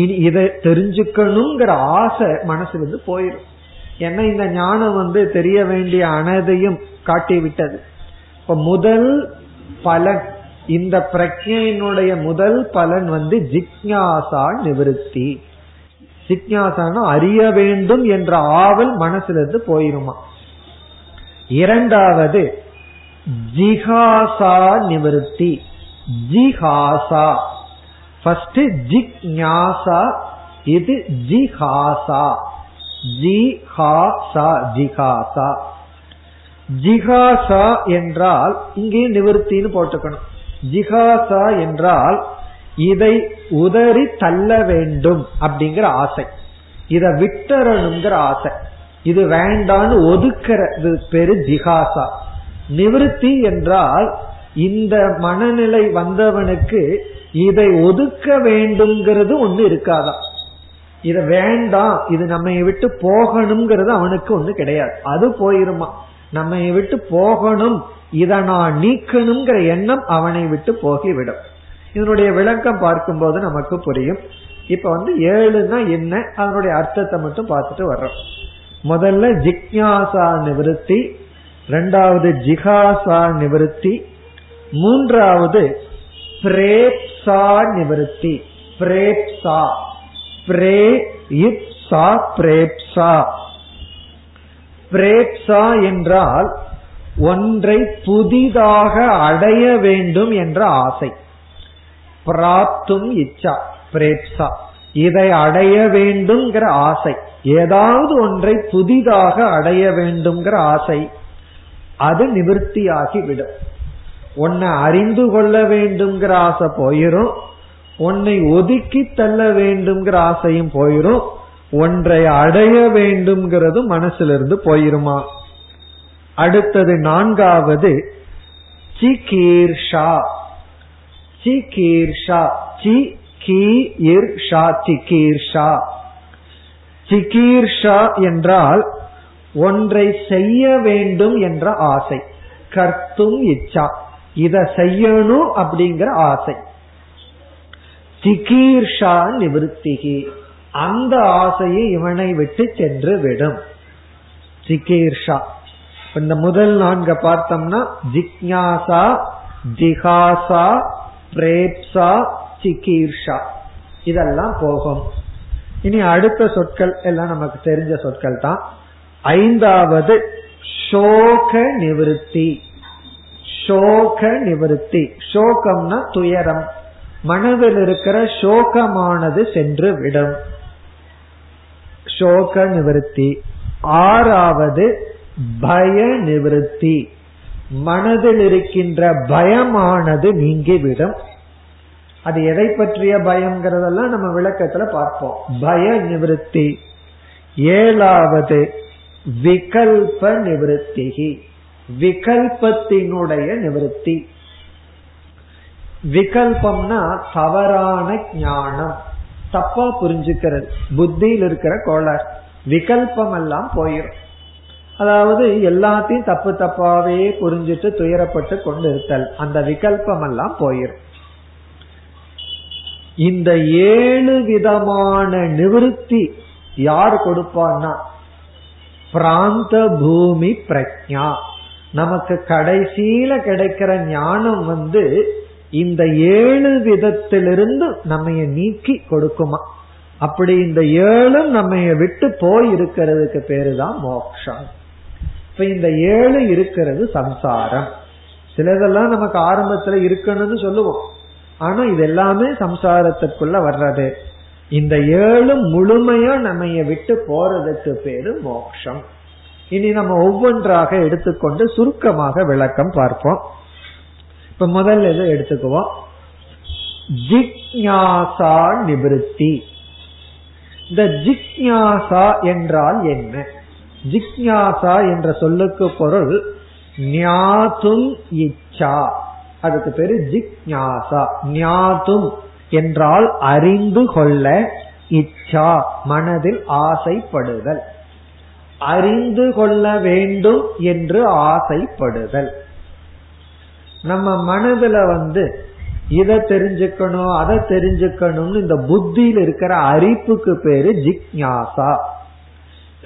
இனி இதை தெரிஞ்சுக்கணுங்கிற ஆசை மனசிலிருந்து போயிடும். ஏன்னா இந்த ஞானம் வந்து தெரிய வேண்டிய அனைத்தையும் காட்டி விட்டது. இப்ப முதல் பலன், இந்த பிரக்ஞையினுடைய முதல் பலன் வந்து ஜிக்ஞாசா நிவர்த்தி. ஜிக்ஞாசானா அறிய வேண்டும் என்ற ஆவல் மனசிலிருந்து போயிருமா. இரண்டாவது ஜிஹாசா நிவர்த்தி. ஜிஹாசா ஃபர்ஸ்ட் ஜிக்ஞாசா, இது ஜிஹாசா. ஜிஹாசா ஜிஹாசா ஜிஹாசா என்றால் இங்கே நிவர்த்தின்னு போட்டுக்கணும். ஜிஹாசா என்றால் இதை உதறி தள்ள வேண்டும் அப்படிங்கிற ஆசை, இதை விட்டறணுங்கிற ஆசை, இது வேண்டான்னு ஒதுக்கிறது பேரு ஜிஹாசா. நிவர்த்தி என்றால் இந்த மனநிலை வந்தவனுக்கு இதை ஒதுக்க வேண்டும்ங்கிறது ஒண்ணு இருக்காதான். இத வேண்டாம், இது நம்ம விட்டு போகணும்ங்கிறது அவனுக்கு ஒண்ணு கிடையாது, அது போயிருமா. நம்ம விட்டு போகணும், இத நான் நீக்கணுங்கிற எண்ணம் அவனை விட்டு போகிவிடும். இதனுடைய விளக்கம் பார்க்கும் போது நமக்கு புரியும். இப்ப வந்து ஏழுனா என்ன, அதனுடைய அர்த்தத்தை மட்டும் பார்த்துட்டு வர்றோம். முதல்ல ஜிக்ஞாசா நிவர்த்தி, ரெண்டாவது ஜிஹாசா நிவர்த்தி, மூன்றாவது பிரேப்சா நிவர்த்தி. பிரேப்சா பிரே இப்சா பிரேப்சா. பிரேப்சா என்றால் ஒன்றை புதிதாக அடைய வேண்டும் என்ற ஆசை. பிராப்தும் இச்சா பிரேப்சா, இதை அடைய வேண்டும்ங்கிற ஆசை, ஏதாவது ஒன்றை புதிதாக அடைய வேண்டும்ங்கிற ஆசை, அது நிவர்த்தியாகி விடும். உன்னை அறிந்து கொள்ள வேண்டும்ங்கிற ஆசை போயிரும், உன்னை ஒதுக்கி தள்ள வேண்டும்ங்கிற ஆசையும் போயிரும், ஒன்றை அடைய வேண்டும்ங்கிறது மனசிலிருந்து போயிருமா. அடுத்தது நான்காவது சிகீர்ஷா. சிகீர்ஷா சி கீர்ஷா சிகீர்ஷா. சிகீர்ஷா என்றால் ஒன்றை செய்ய வேண்டும் என்ற ஆசை. கர்த்தும் இச்சா, இத செய்யணும் அப்படிங்கிற ஆசை. சிகீர்ஷா நிவர்த்திகி, அந்த ஆசையை இவனை விட்டு சென்று விடும். சிகீர்ஷா. இந்த முதல் நான்கு பார்த்தோம்னா ஜிக்ஞாசா, ஜிஹாசா, பிரேப்சா, சிகீர்ஷா, இதெல்லாம் போகும். இனி அடுத்த சொற்கள் எல்லாம் நமக்கு தெரிஞ்ச சொற்கள் தான். ஐந்தாவது சோக நிவர்த்தி. சோக நிவர்த்தி, சோகம்னா துயரம், மனதில் இருக்கிற சோகமானது சென்று விடும். சோக நிவர்த்தி. ஆறாவது பய நிவர்த்தி, மனதில் இருக்கின்ற பயமானது நீங்கிவிடும். அது எதை பற்றிய பயம்ங்கிறதெல்லாம் நம்ம விளக்கத்துல பார்ப்போம். பய நிவர்த்தி. ஏழாவது விகல்ப நிவர்த்திகி, விகல்பத்தினுடைய நிவர்த்தி. விகல்பம்னா தவறான ஞானம், தப்பா புரிஞ்சுக்கிறது, புத்தியில் இருக்கிற கோளாறு. விகல்பம் எல்லாம் போயிடும். அதாவது எல்லாத்தையும் தப்பு தப்பாவே புரிஞ்சுட்டு துயரப்பட்டு கொண்டு இருத்தல், அந்த விகல்பம் எல்லாம் போயிடும். இந்த ஏழு விதமான நிவர்த்தி யார் கொடுப்பான்னா பிராந்த பூமி பிரக்ஞா. நமக்கு கடைசியில கிடைக்கிற ஞானம் வந்து இந்த ஏழு விதத்திலிருந்து நம்ம நீக்கி கொடுக்குமா. அப்படி இந்த ஏழும் நம்ம விட்டு போய் இருக்கிறதுக்கு பேருதான் மோக்ஷம். இப்ப இந்த ஏழு இருக்கிறது சம்சாரம். சிலதெல்லாம் நமக்கு ஆரம்பத்துல இருக்கணும்னு சொல்லுவோம், ஆனா இது எல்லாமே சம்சாரத்திற்குள்ள வர்றது. இந்த ஏழு முழுமையா நம்ம விட்டு போறதுக்கு பேரு மோக்ஷம். இனி நம்ம ஒவ்வொன்றாக எடுத்துக்கொண்டு சுருக்கமாக விளக்கம் பார்ப்போம். இப்ப முதல்ல இதை எடுத்துக்குவோம். ஜிக்ஞாசா நிவர்த்தி. இந்த ஜிக்ஞாசா என்றால் என்ன? ஜிக்ஞாசா என்ற சொல்லுக்கு பொருள் ஞாதும் இச்சா, அதுக்கு பேரு ஜிக்ஞாசா. ஞாதும் என்றால் அறிந்து கொள்ள, இச்சா மனதில் ஆசைப்படுதல், அறிந்து கொள்ள வேண்டும் என்று ஆசைப்படுதல். நம்ம மனதுல வந்து இதை தெரிஞ்சுக்கணும் அதை தெரிஞ்சுக்கணும்னு இந்த புத்தியில் இருக்கிற அறிப்புக்கு பேரு ஜிக்ஞாசா.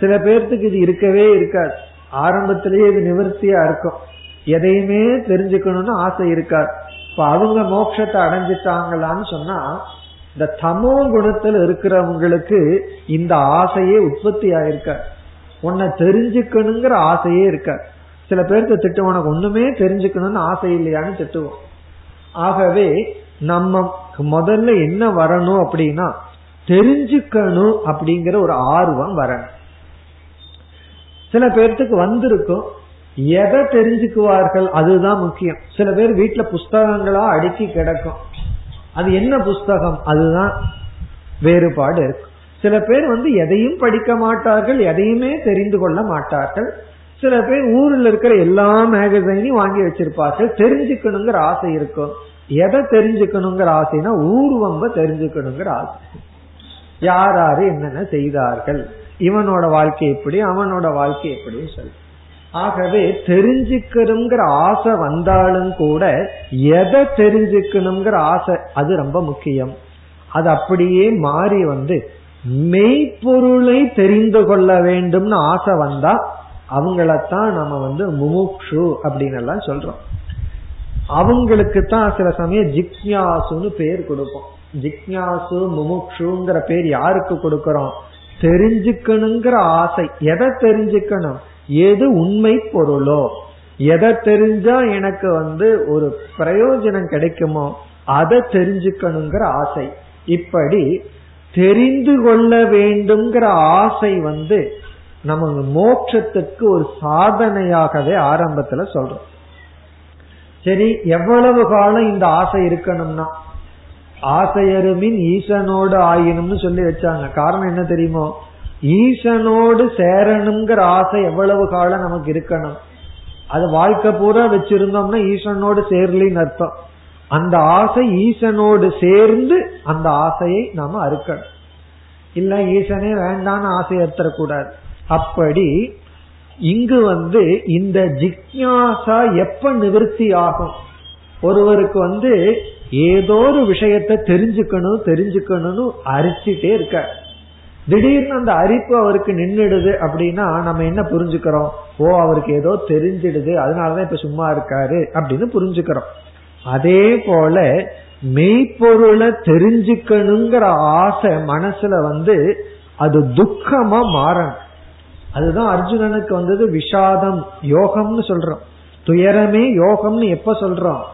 சில பேர்த்துக்கு இது இருக்கவே இருக்காது, ஆரம்பத்திலேயே இது நிவர்த்தியா இருக்கும், எதையுமே தெரிஞ்சுக்கணும்னு ஆசை இருக்காது. இப்ப அவங்க மோட்சத்தை அடைஞ்சிட்டாங்களான்னு சொன்னா இந்த தமோ குணத்தில் இருக்கிறவங்களுக்கு இந்த ஆசையே உற்பத்தி ஆயிருக்காது, உன்னை தெரிஞ்சுக்கணுங்கிற ஆசையே இருக்காது. சில பேருக்கு திட்டம் உனக்கு ஒண்ணுமே தெரிஞ்சுக்கணும்னு ஆசை இல்லையான்னு திட்டுவோம். ஆகவே நம்ம முதல்ல என்ன வரணும் அப்படின்னா தெரிஞ்சுக்கணும் அப்படிங்கிற ஒரு ஆர்வம் வரணும். சில பேர்த்துக்கு வந்திருக்கும், எதை தெரிஞ்சுக்குவார்கள் அதுதான் முக்கியம். சில பேர் வீட்டுல புஸ்தகங்களா அடுக்கி கிடக்கும், அது என்ன புஸ்தகம் அதுதான் வேறுபாடு இருக்கும். சில பேர் வந்து எதையும் படிக்க மாட்டார்கள், எதையுமே தெரிந்து கொள்ள மாட்டார்கள். சில பேர் ஊரில் இருக்கிற எல்லா மேகசைனையும் வாங்கி வச்சிருப்பார்கள், தெரிஞ்சுக்கணுங்கிற ஆசை இருக்கும். எதை தெரிஞ்சுக்கணுங்கிற ஆசைனா ஊர்வம்ப தெரிஞ்சுக்கணுங்கிற ஆசை. யார் யாரு என்னென்ன செய்தார்கள், இவனோட வாழ்க்கை எப்படி அவனோட வாழ்க்கை எப்படின்னு சொல்லி. ஆகவே தெரிஞ்சுக்கணுங்கிற ஆசை வந்தாலும் கூட எதை தெரிஞ்சுக்கணுங்கிற ஆசை அது ரொம்ப முக்கியம். அது அப்படியே மாறி வந்து மெய்ப்பொருளை தெரிந்து கொள்ள வேண்டும்னு ஆசை வந்தா அவங்களத்தான் நம்ம வந்து முமுக்ஷு அப்படின்னு எல்லாம் சொல்றோம். அவங்களுக்கு தான் சில சமயம் ஜிக்ஞாசுன்னு பேர் கொடுப்போம். ஜிக்ஞாசு முமுக்ஷுங்கிற பேர் யாருக்கு கொடுக்கறோம்? தெரிஞ்சுக்கணுங்கிற ஆசை. எதை தெரிஞ்சுக்கணும்? எது உண்மை பொருளோ, எதை தெரிஞ்சா எனக்கு வந்து ஒரு பிரயோஜனம் கிடைக்குமோ அதை தெரிஞ்சுக்கணுங்கிற ஆசை. இப்படி தெரிந்து கொள்ள வேண்டும்ங்கிற ஆசை வந்து நம்ம மோட்சத்துக்கு ஒரு சாதனையாகவே ஆரம்பத்துல சொல்றோம். சரி, எவ்வளவு காலம் இந்த ஆசை இருக்கணும்னா ஆசையருமின் ஈசனோடு ஆயினும்னு சொல்லி வச்சாங்க. காரணம் என்ன தெரியுமோ? ஈசனோடு சேரணுங்கிற ஆசை எவ்வளவு காலம் நமக்கு இருக்கணும்? அது வாழ்க்கை பூரா வச்சிருந்தோம்னா ஈசனோடு சேரலின்னு அர்த்தம். அந்த ஆசை ஈசனோடு சேர்ந்து அந்த ஆசையை நாம அறுக்கணும். இல்ல ஈசனே வேண்டான்னு ஆசையை அறுத்தக்கூடாது. அப்படி இங்கு வந்து இந்த ஜிக்ஞாசா எப்ப நிவர்த்தி ஆகும்? ஒருவருக்கு வந்து ஏதோ ஒரு விஷயத்தை தெரிஞ்சுக்கணும் தெரிஞ்சுக்கணும்னு அரிச்சுட்டே இருக்க, திடீர்னு அந்த அரிப்பு அவருக்கு நின்றுடுது அப்படின்னா நம்ம என்ன புரிஞ்சுக்கிறோம்? ஓ, அவருக்கு ஏதோ தெரிஞ்சிடுது, அதனாலதான் இப்ப சும்மா இருக்காரு அப்படின்னு புரிஞ்சுக்கிறோம். அதே போல மெய்ப்பொருளை தெரிஞ்சுக்கணுங்கிற ஆசை மனசுல வந்து அது துக்கமா மாறணும். அதுதான் அர்ஜுனனுக்கு வந்தது விஷாதம். யோகம்னு சொல்றோம், துயரமே யோகம்னு எப்ப சொல்றோம்?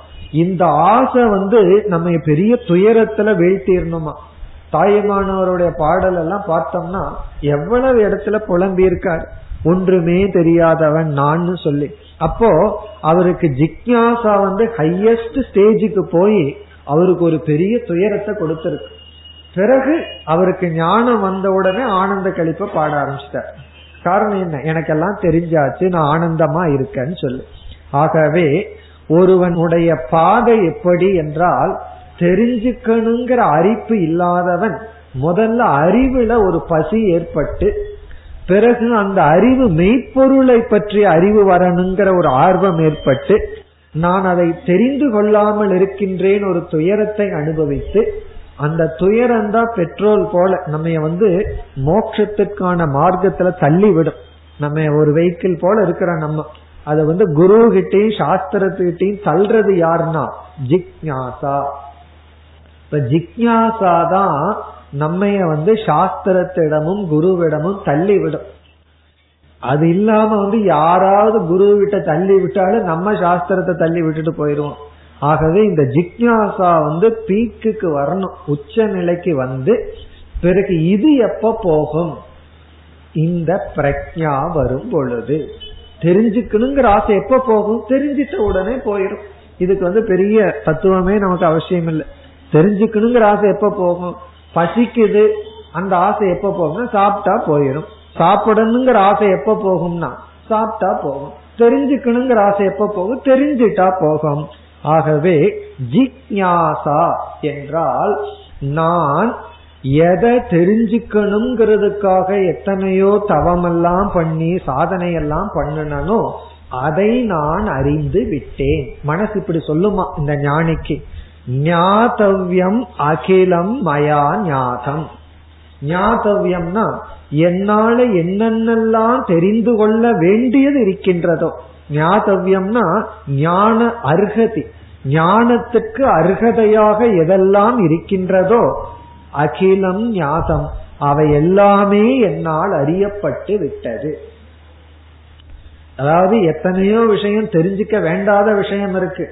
இந்த ஆசை வந்து நம்ம பெரிய துயரத்துல வீழ்த்திடணுமா? தாயுமானவருடைய பாடல் எல்லாம் பார்த்தோம்னா எவ்வளவு இடத்துல புலம்பி இருக்கார், ஒன்றுமே தெரியாதவன் நான் சொல்லி. அப்போ அவருக்கு ஜிக்ஞாசா வந்து ஹையஸ்ட் ஸ்டேஜுக்கு போய் அவருக்கு ஒரு பெரிய துயரத்தை கொடுத்திருக்கு. பிறகு அவருக்கு ஞானம் வந்த உடனே ஆனந்த கழிப்ப பாட ஆரம்பிச்சிட்டார். காரணம் என்ன? எனக்கெல்லாம் தெரிஞ்சாச்சு, நான் ஆனந்தமா இருக்கேன்னு சொல்லு. ஆகவே ஒருவனுடைய பாதை எப்படி என்றால் தெரிஞ்சுக்கணுங்கிற அறிவு இல்லாதவன் முதல்ல அறிவுல ஒரு பசி ஏற்பட்டு, பிறகு அந்த அறிவு மெய்ப்பொருளை பற்றிய அறிவு வரணுங்கிற ஒரு ஆர்வம் ஏற்பட்டு, நான் அதை தெரிந்து கொள்ளாமல் இருக்கின்றேன் ஒரு துயரத்தை அனுபவித்து, அந்த துயரம் தான் பெட்ரோல் போல நம்ம வந்து மோட்சத்திற்கான மார்க்கத்துல தள்ளிவிடும். நம்ம ஒரு வெஹிக்கிள் போல இருக்கிற நம்ம அதை வந்து குரு கிட்டையும் சாஸ்திரத்துக்கிட்டையும் தள்ளுறது யாருன்னா ஜிக்ஞாசா. இப்ப ஜிக்ஞாசா தான் நம்ம வந்து சாஸ்திரத்திடமும் குருவிடமும் தள்ளிவிடும். அது இல்லாம வந்து யாராவது குரு கிட்ட தள்ளி விட்டாலும் நம்ம சாஸ்திரத்தை தள்ளி விட்டுட்டு போயிடுவோம். ஆகவே இந்த ஜிக்ஞாசா வந்து பீக்குக்கு வரணும், உச்ச நிலைக்கு வந்து பிறகு இது எப்ப போகும்? இந்த பிரக்ஞா வரும் பொழுது. தெரிஞ்சுக்கணுங்கிற ஆசை எப்ப போகும்? தெரிஞ்சிட்ட உடனே போயிடும். இதுக்கு வந்து பெரிய தத்துவமே நமக்கு அவசியம் இல்லை. தெரிஞ்சுக்கணுங்கிற ஆசை எப்ப போகும்? பசிக்குது, அந்த ஆசை எப்ப போகும்னா சாப்பிட்டா போயிடும். சாப்பிடணுங்கிற ஆசை எப்ப போகும்னா சாப்பிட்டா போகும். தெரிஞ்சுக்கணுங்கிற ஆசை எப்ப போகும், தெரிஞ்சுட்டா போகும். ஆகவே ஜிக்ஞாசா என்றால் நான் எதை தெரிஞ்சுக்கணுங்கிறதுக்காக எத்தனையோ தவமெல்லாம் பண்ணி சாதனையெல்லாம் பண்ணனோ அதை நான் அறிந்து விட்டேன். மனசு இப்படி சொல்லுமா இந்த ஞானிக்கு, ஞாதவ்யம் அகிலம் மயா ஞாதம். ஞாதவ்யம்னா என்னால என்னென்னலாம் தெரிந்து கொள்ள வேண்டியது இருக்கின்றதோ. ஞாதவ்யம்னா ஞான அர்ஹதி, ஞானத்துக்கு அர்ஹதையாக எதெல்லாம் இருக்கின்றதோ அகிலம் ஞாதம், அவை எல்லாமே என்னால் அறியப்பட்டு விட்டது. அதாவது எத்தனையோ விஷயம் தெரிஞ்சுக்க வேண்டாத விஷயம் இருக்கு,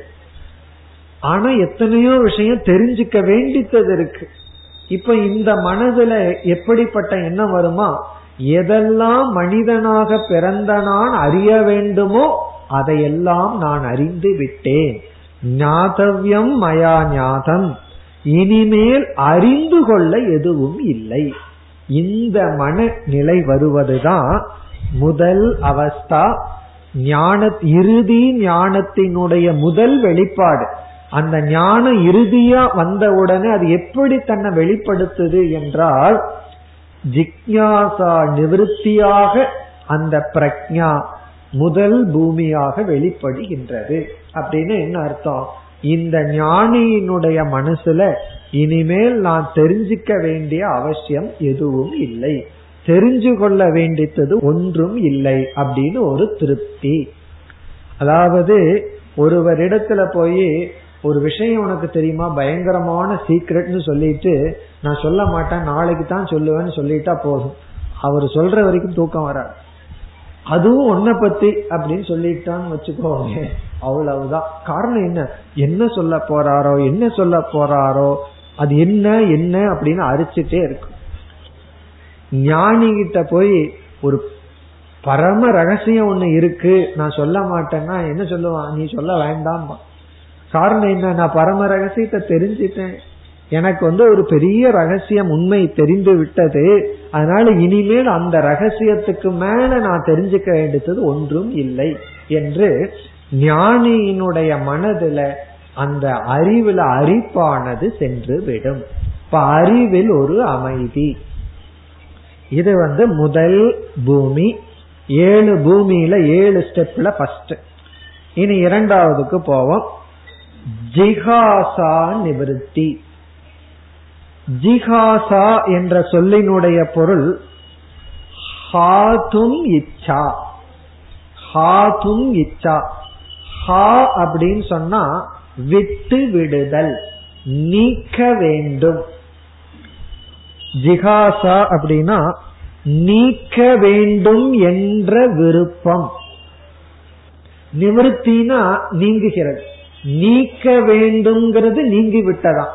ஆனா எத்தனையோ விஷயம் தெரிஞ்சுக்க வேண்டித்தது இருக்கு. இப்ப இந்த மனதுல எப்படிப்பட்ட எண்ணம் வருமா, எதெல்லாம் மனிதனாக பிறந்த நான் அறிய வேண்டுமோ அதையெல்லாம் நான் அறிந்து விட்டேன். ஞாதவ்யம் மயா ஞாதம், இனிமேல் அறிந்து கொள்ள எதுவும் இல்லை. இந்த மன நிலை வருவதுதான் முதல் அவஸ்தா, ஞான இறுதி ஞானத்தினுடைய முதல் வெளிப்பாடு. அந்த ஞானம் இறுதியா வந்தவுடனே அது எப்படி தன்னை வெளிப்படுத்துது என்றால், ஜிக்ஞாசா நிவர்த்தியாக அந்த பிரக்ஞா முதல் பூமியாக வெளிப்படுகின்றது. அப்படின்னு என்ன அர்த்தம், இந்த ஞானியினுடைய மனசுல இனிமேல் நான் தெரிஞ்சுக்க வேண்டிய அவசியம் எதுவும் இல்லை, தெரிஞ்சு கொள்ள வேண்டியது ஒன்றும் இல்லை அப்படின்னு ஒரு திருப்தி. அதாவது ஒருவரிடத்துல போய் ஒரு விஷயம் உனக்கு தெரியுமா, பயங்கரமான சீக்ரெட்னு சொல்லிட்டு நான் சொல்ல மாட்டேன் நாளைக்கு தான் சொல்லுவேன்னு சொல்லிட்டா போதும், அவர் சொல்ற வரைக்கும் தூக்கம் வராது. அதுவும் ஒன்ன பத்தி அப்படின்னு சொல்லிட்டான்னு வச்சுக்கோங்க, அவ்வளவுதான். காரணம் என்ன, என்ன சொல்ல போறாரோ என்ன சொல்ல போறாரோ அது என்ன என்ன அப்படின்னு அரிச்சுட்டே இருக்கும். ஞானிகிட்ட போய் ஒரு பரம ரகசியம் ஒண்ணு இருக்கு நான் சொல்ல மாட்டேன்னா என்ன சொல்லுவான், நீ சொல்ல வேண்டாமா. காரணம் என்ன, நான் பரம ரகசியத்தை தெரிஞ்சிட்டேன், எனக்கு வந்து ஒரு பெரிய ரகசியம் உண்மை தெரிந்து விட்டது, அதனால இனிமேல் அந்த ரகசியத்துக்கு மேல நான் தெரிஞ்சுக்க வேண்டியது ஒன்றும் இல்லை என்று ஞானியினுடைய மனதுல அந்த அறிவுல அறிப்பானது சென்று விடும். இப்ப அறிவில் ஒரு அமைதி, இது வந்து முதல் பூமி. ஏழு பூமியில ஏழு ஸ்டெப்ல ஃபர்ஸ்ட். இனி இரண்டாவதுக்கு போவோம், ஜிகாசா நிவர்த்தி. ஜிகாசா என்ற சொல்லினுடைய பொருள் ஹாதும் இச்சா. ஹாதும் இச்சா, ஹா அப்படின்னு சொன்னா விட்டு விடுதல், நீக்க வேண்டும். ஜிகாசா அப்படின்னா நீக்க வேண்டும் என்ற விருப்பம். நிவர்த்தினா நீங்குகிறது, நீக்க வேண்டும்ங்கிறது நீங்கி விட்டதாம்.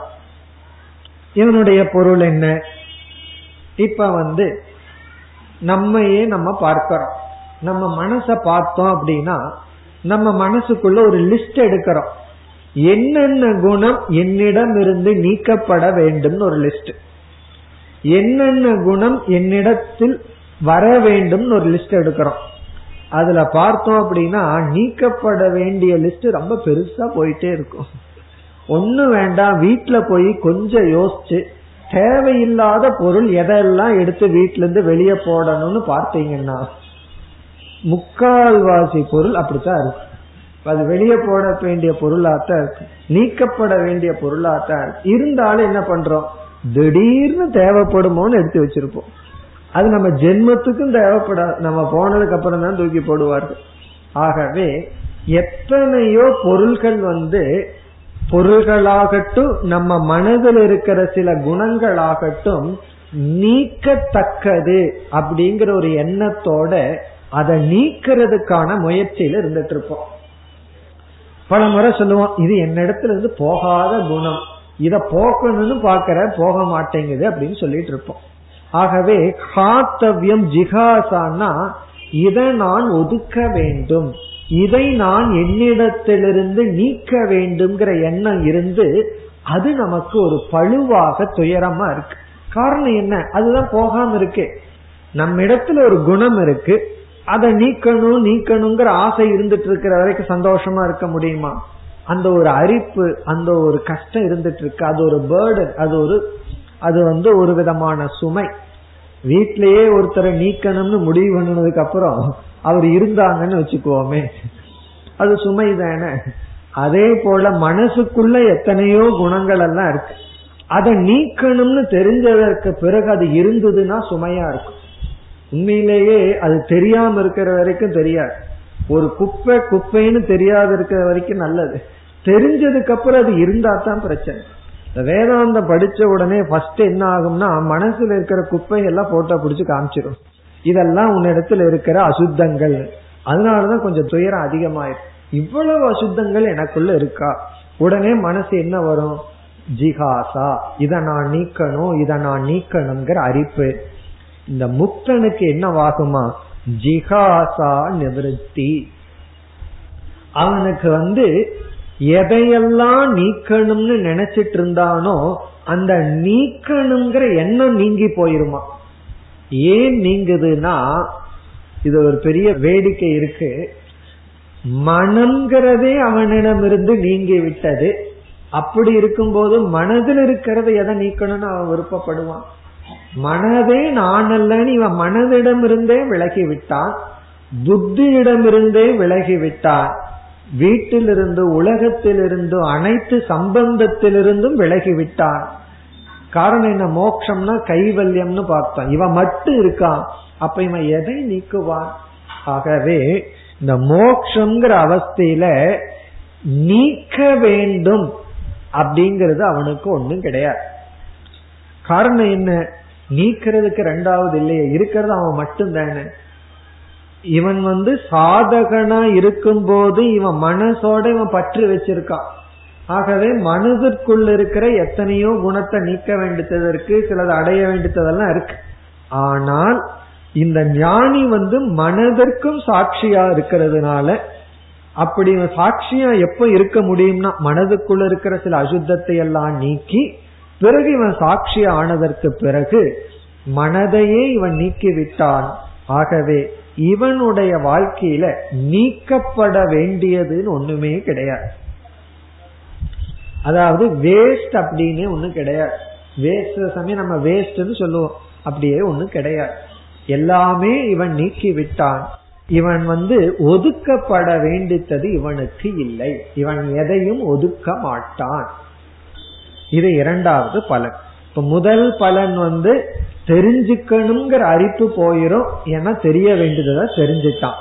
இவனுடைய பொருள் என்ன, இப்ப வந்து நம்மையே நம்ம பார்க்கிறோம், நம்ம மனச பார்த்தோம் அப்படின்னா நம்ம மனசுக்குள்ள ஒரு லிஸ்ட் எடுக்கிறோம், என்னென்ன குணம் என்னிடம் இருந்து நீக்கப்பட வேண்டும் ஒரு லிஸ்ட், என்னென்ன குணம் என்னிடத்தில் வர வேண்டும் ஒரு லிஸ்ட் எடுக்கிறோம். அதுல பார்த்தோம் அப்படின்னா நீக்கப்பட வேண்டிய லிஸ்ட் ரொம்ப பெருசா போயிட்டே இருக்கும். ஒண்ணு வேண்டாம், வீட்டுல போய் கொஞ்சம் யோசிச்சு தேவையில்லாத பொருள் எதெல்லாம் எடுத்து வீட்டுல இருந்து வெளியே போடணும்னு பார்த்தீங்கன்னா முக்கால்வாசி பொருள் அப்படித்தான் இருக்கும். அது வெளியே போட வேண்டிய பொருளாத்தான் இருக்கு, நீக்கப்பட வேண்டிய பொருளாத்தான் இருக்கு. இருந்தாலும் என்ன பண்றோம், திடீர்னு தேவைப்படுமோன்னு எடுத்து வச்சிருப்போம். அது நம்ம ஜென்மத்துக்கும் தேவைப்படாது, நம்ம போனதுக்கு அப்புறம் தான் தூக்கி போடுவார்கள். ஆகவே எத்தனையோ பொருள்கள் வந்து பொருள்களாகட்டும் நம்ம மனதில் இருக்கிற சில குணங்களாகட்டும் நீக்கத்தக்கது அப்படிங்கிற ஒரு எண்ணத்தோட அதை நீக்கிறதுக்கான முயற்சியில இருந்துட்டு இருப்போம். பல முறை சொல்லுவோம் இது என்னிடத்துல இருந்து போகாத குணம், இத போக்கணும்னு பாக்கிற போக மாட்டேங்குது அப்படின்னு சொல்லிட்டு இருப்போம். ஆகவே காத்தவ்யம் ஜிகாசானா இதை நான் ஒதுக்க வேண்டும், இதை நான் என்னிடத்திலிருந்து நீக்க வேண்டும்ங்கிற எண்ணம் இருந்து அது நமக்கு ஒரு பழுவாக துயரமா இருக்கு. காரணம் என்ன? அதுதான் போகாம இருக்கு. நம்ம இடத்துல ஒரு குணம் இருக்கு, அதை நீக்கணும் நீக்கணுங்கிற ஆசை இருந்துட்டு இருக்கிற வரைக்கும் சந்தோஷமா இருக்க முடியுமா? அந்த ஒரு அரிப்பு, அந்த ஒரு கஷ்டம் இருந்துட்டு இருக்கு. அது ஒரு பேர்டன், அது ஒரு அது வந்து ஒரு விதமான சுமை. வீட்டிலேயே ஒருத்தரை நீக்கணும்னு முடிவு பண்ணதுக்கு அப்புறம் அவர் இருந்தாங்கன்னு வச்சுக்குவோமே, அது சுமை தானே. அதே போல மனசுக்குள்ள எத்தனையோ குணங்கள் எல்லாம் இருக்கு, அதை நீக்கணும்னு தெரிஞ்சதற்கு பிறகு அது இருந்ததுன்னா சுமையா இருக்கும். உண்மையிலேயே அது தெரியாம இருக்கிற வரைக்கும் தெரியாது. ஒரு குப்பை குப்பைன்னு தெரியாத இருக்கிற வரைக்கும் நல்லது, தெரிஞ்சதுக்கு அப்புறம் அது இருந்தா தான் பிரச்சனை. வேதாந்தம் படிச்ச உடனே ஃபர்ஸ்ட் என்ன ஆகும்னா, மனசுல இருக்கிற குப்பையெல்லாம் போட்டோ பிடிச்சு காமிச்சிடும், இதெல்லாம் உன்னிடத்துல இருக்கிற அசுத்தங்கள், அதனாலதான் கொஞ்சம் துயரம் அதிகமாயிருக்கு, இவ்வளவு அசுத்தங்கள் எனக்குள்ள இருக்கா. உடனே மனசு என்ன வரும், ஜிகாசா, இத நான் நீக்கணும் இத நான் நீக்கணுங்கிற அரிப்பு. இந்த முக்தனுக்கு என்னவாகுமா, ஜிகாசா நிவர்த்தி. அவனுக்கு வந்து எதையெல்லாம் நீக்கணும்னு நினைச்சிட்டு இருந்தானோ அந்த நீக்கணுங்கிற எண்ணம் நீங்கி போயிருமா. ஏன் நீங்குதுன்னா, இது ஒரு பெரிய வேடிக்கை இருக்கு, மனம்ங்கிறதே அவனிடமிருந்து நீங்கி விட்டது. அப்படி இருக்கும்போது மனதில் இருக்கிறது எதை நீக்கணும்னு அவன் விருப்பப்படுவான். மனதே நான் அல்லன்னு இவன் மனதிடமிருந்தே விலகி விட்டான், புத்தியிடமிருந்தே விலகி விட்டான், வீட்டிலிருந்து உலகத்திலிருந்து அனைத்து சம்பந்தத்திலிருந்தும் விலகிவிட்டான். காரணம் என்ன, மோட்சம்னா கைவல்யம்னு பார்த்தான், இவன் மட்டும் இருக்கான், அப்ப இவன் எதை நீக்குவான்? ஆகவே இந்த மோட்சம்ங்கிற அவஸ்தையில நீக்க வேண்டும் அப்படிங்கறது அவனுக்கு ஒண்ணும் கிடையாது. காரணம் என்ன, நீக்கிறதுக்கு ரெண்டாவது இல்லையே, இருக்கிறது அவன் மட்டும்தானே. இவன் வந்து சாதகனா இருக்கும் போது இவன் மனசோட இவன் பற்று வச்சிருக்கான். ஆகவே மனதிற்குள்ள இருக்கிற எத்தனையோ குணத்தை நீக்க வேண்டியது இருக்கு, சிலது அடைய வேண்டியதெல்லாம் இருக்கு. ஆனால் இந்த ஞானி வந்து மனதிற்கும் சாட்சியா இருக்கிறதுனால, அப்படி இவன் சாட்சியா எப்ப இருக்க முடியும்னா, மனதுக்குள்ள இருக்கிற சில அசுத்தத்தை எல்லாம் நீக்கி பிறகு இவன் சாட்சி ஆனதற்கு பிறகு மனதையே இவன் நீக்கி விட்டான். ஆகவே இவனுடைய வாழ்க்கையில நீக்கப்பட வேண்டியதுன்னு ஒண்ணுமே கிடையாது. அதாவது வேஸ்ட் அப்படின்னு ஒண்ணு கிடையாது. வேஸ்ட் சமயம் நம்ம வேஸ்ட்னு சொல்லுவோம், அப்படியே ஒண்ணு கிடையாது, எல்லாமே இவன் நீக்கி விட்டான். இவன் வந்து ஒதுக்கப்பட வேண்டித்தது இவனுக்கு இல்லை, இவன் எதையும் ஒதுக்க மாட்டான். இது இரண்டாவது பலன். இப்ப முதல் பலன் வந்து தெரிஞ்சுக்கணுங்கிற அரிப்பு போயிரும், ஏன்னா தெரிய வேண்டியதை தெரிஞ்சுட்டான்.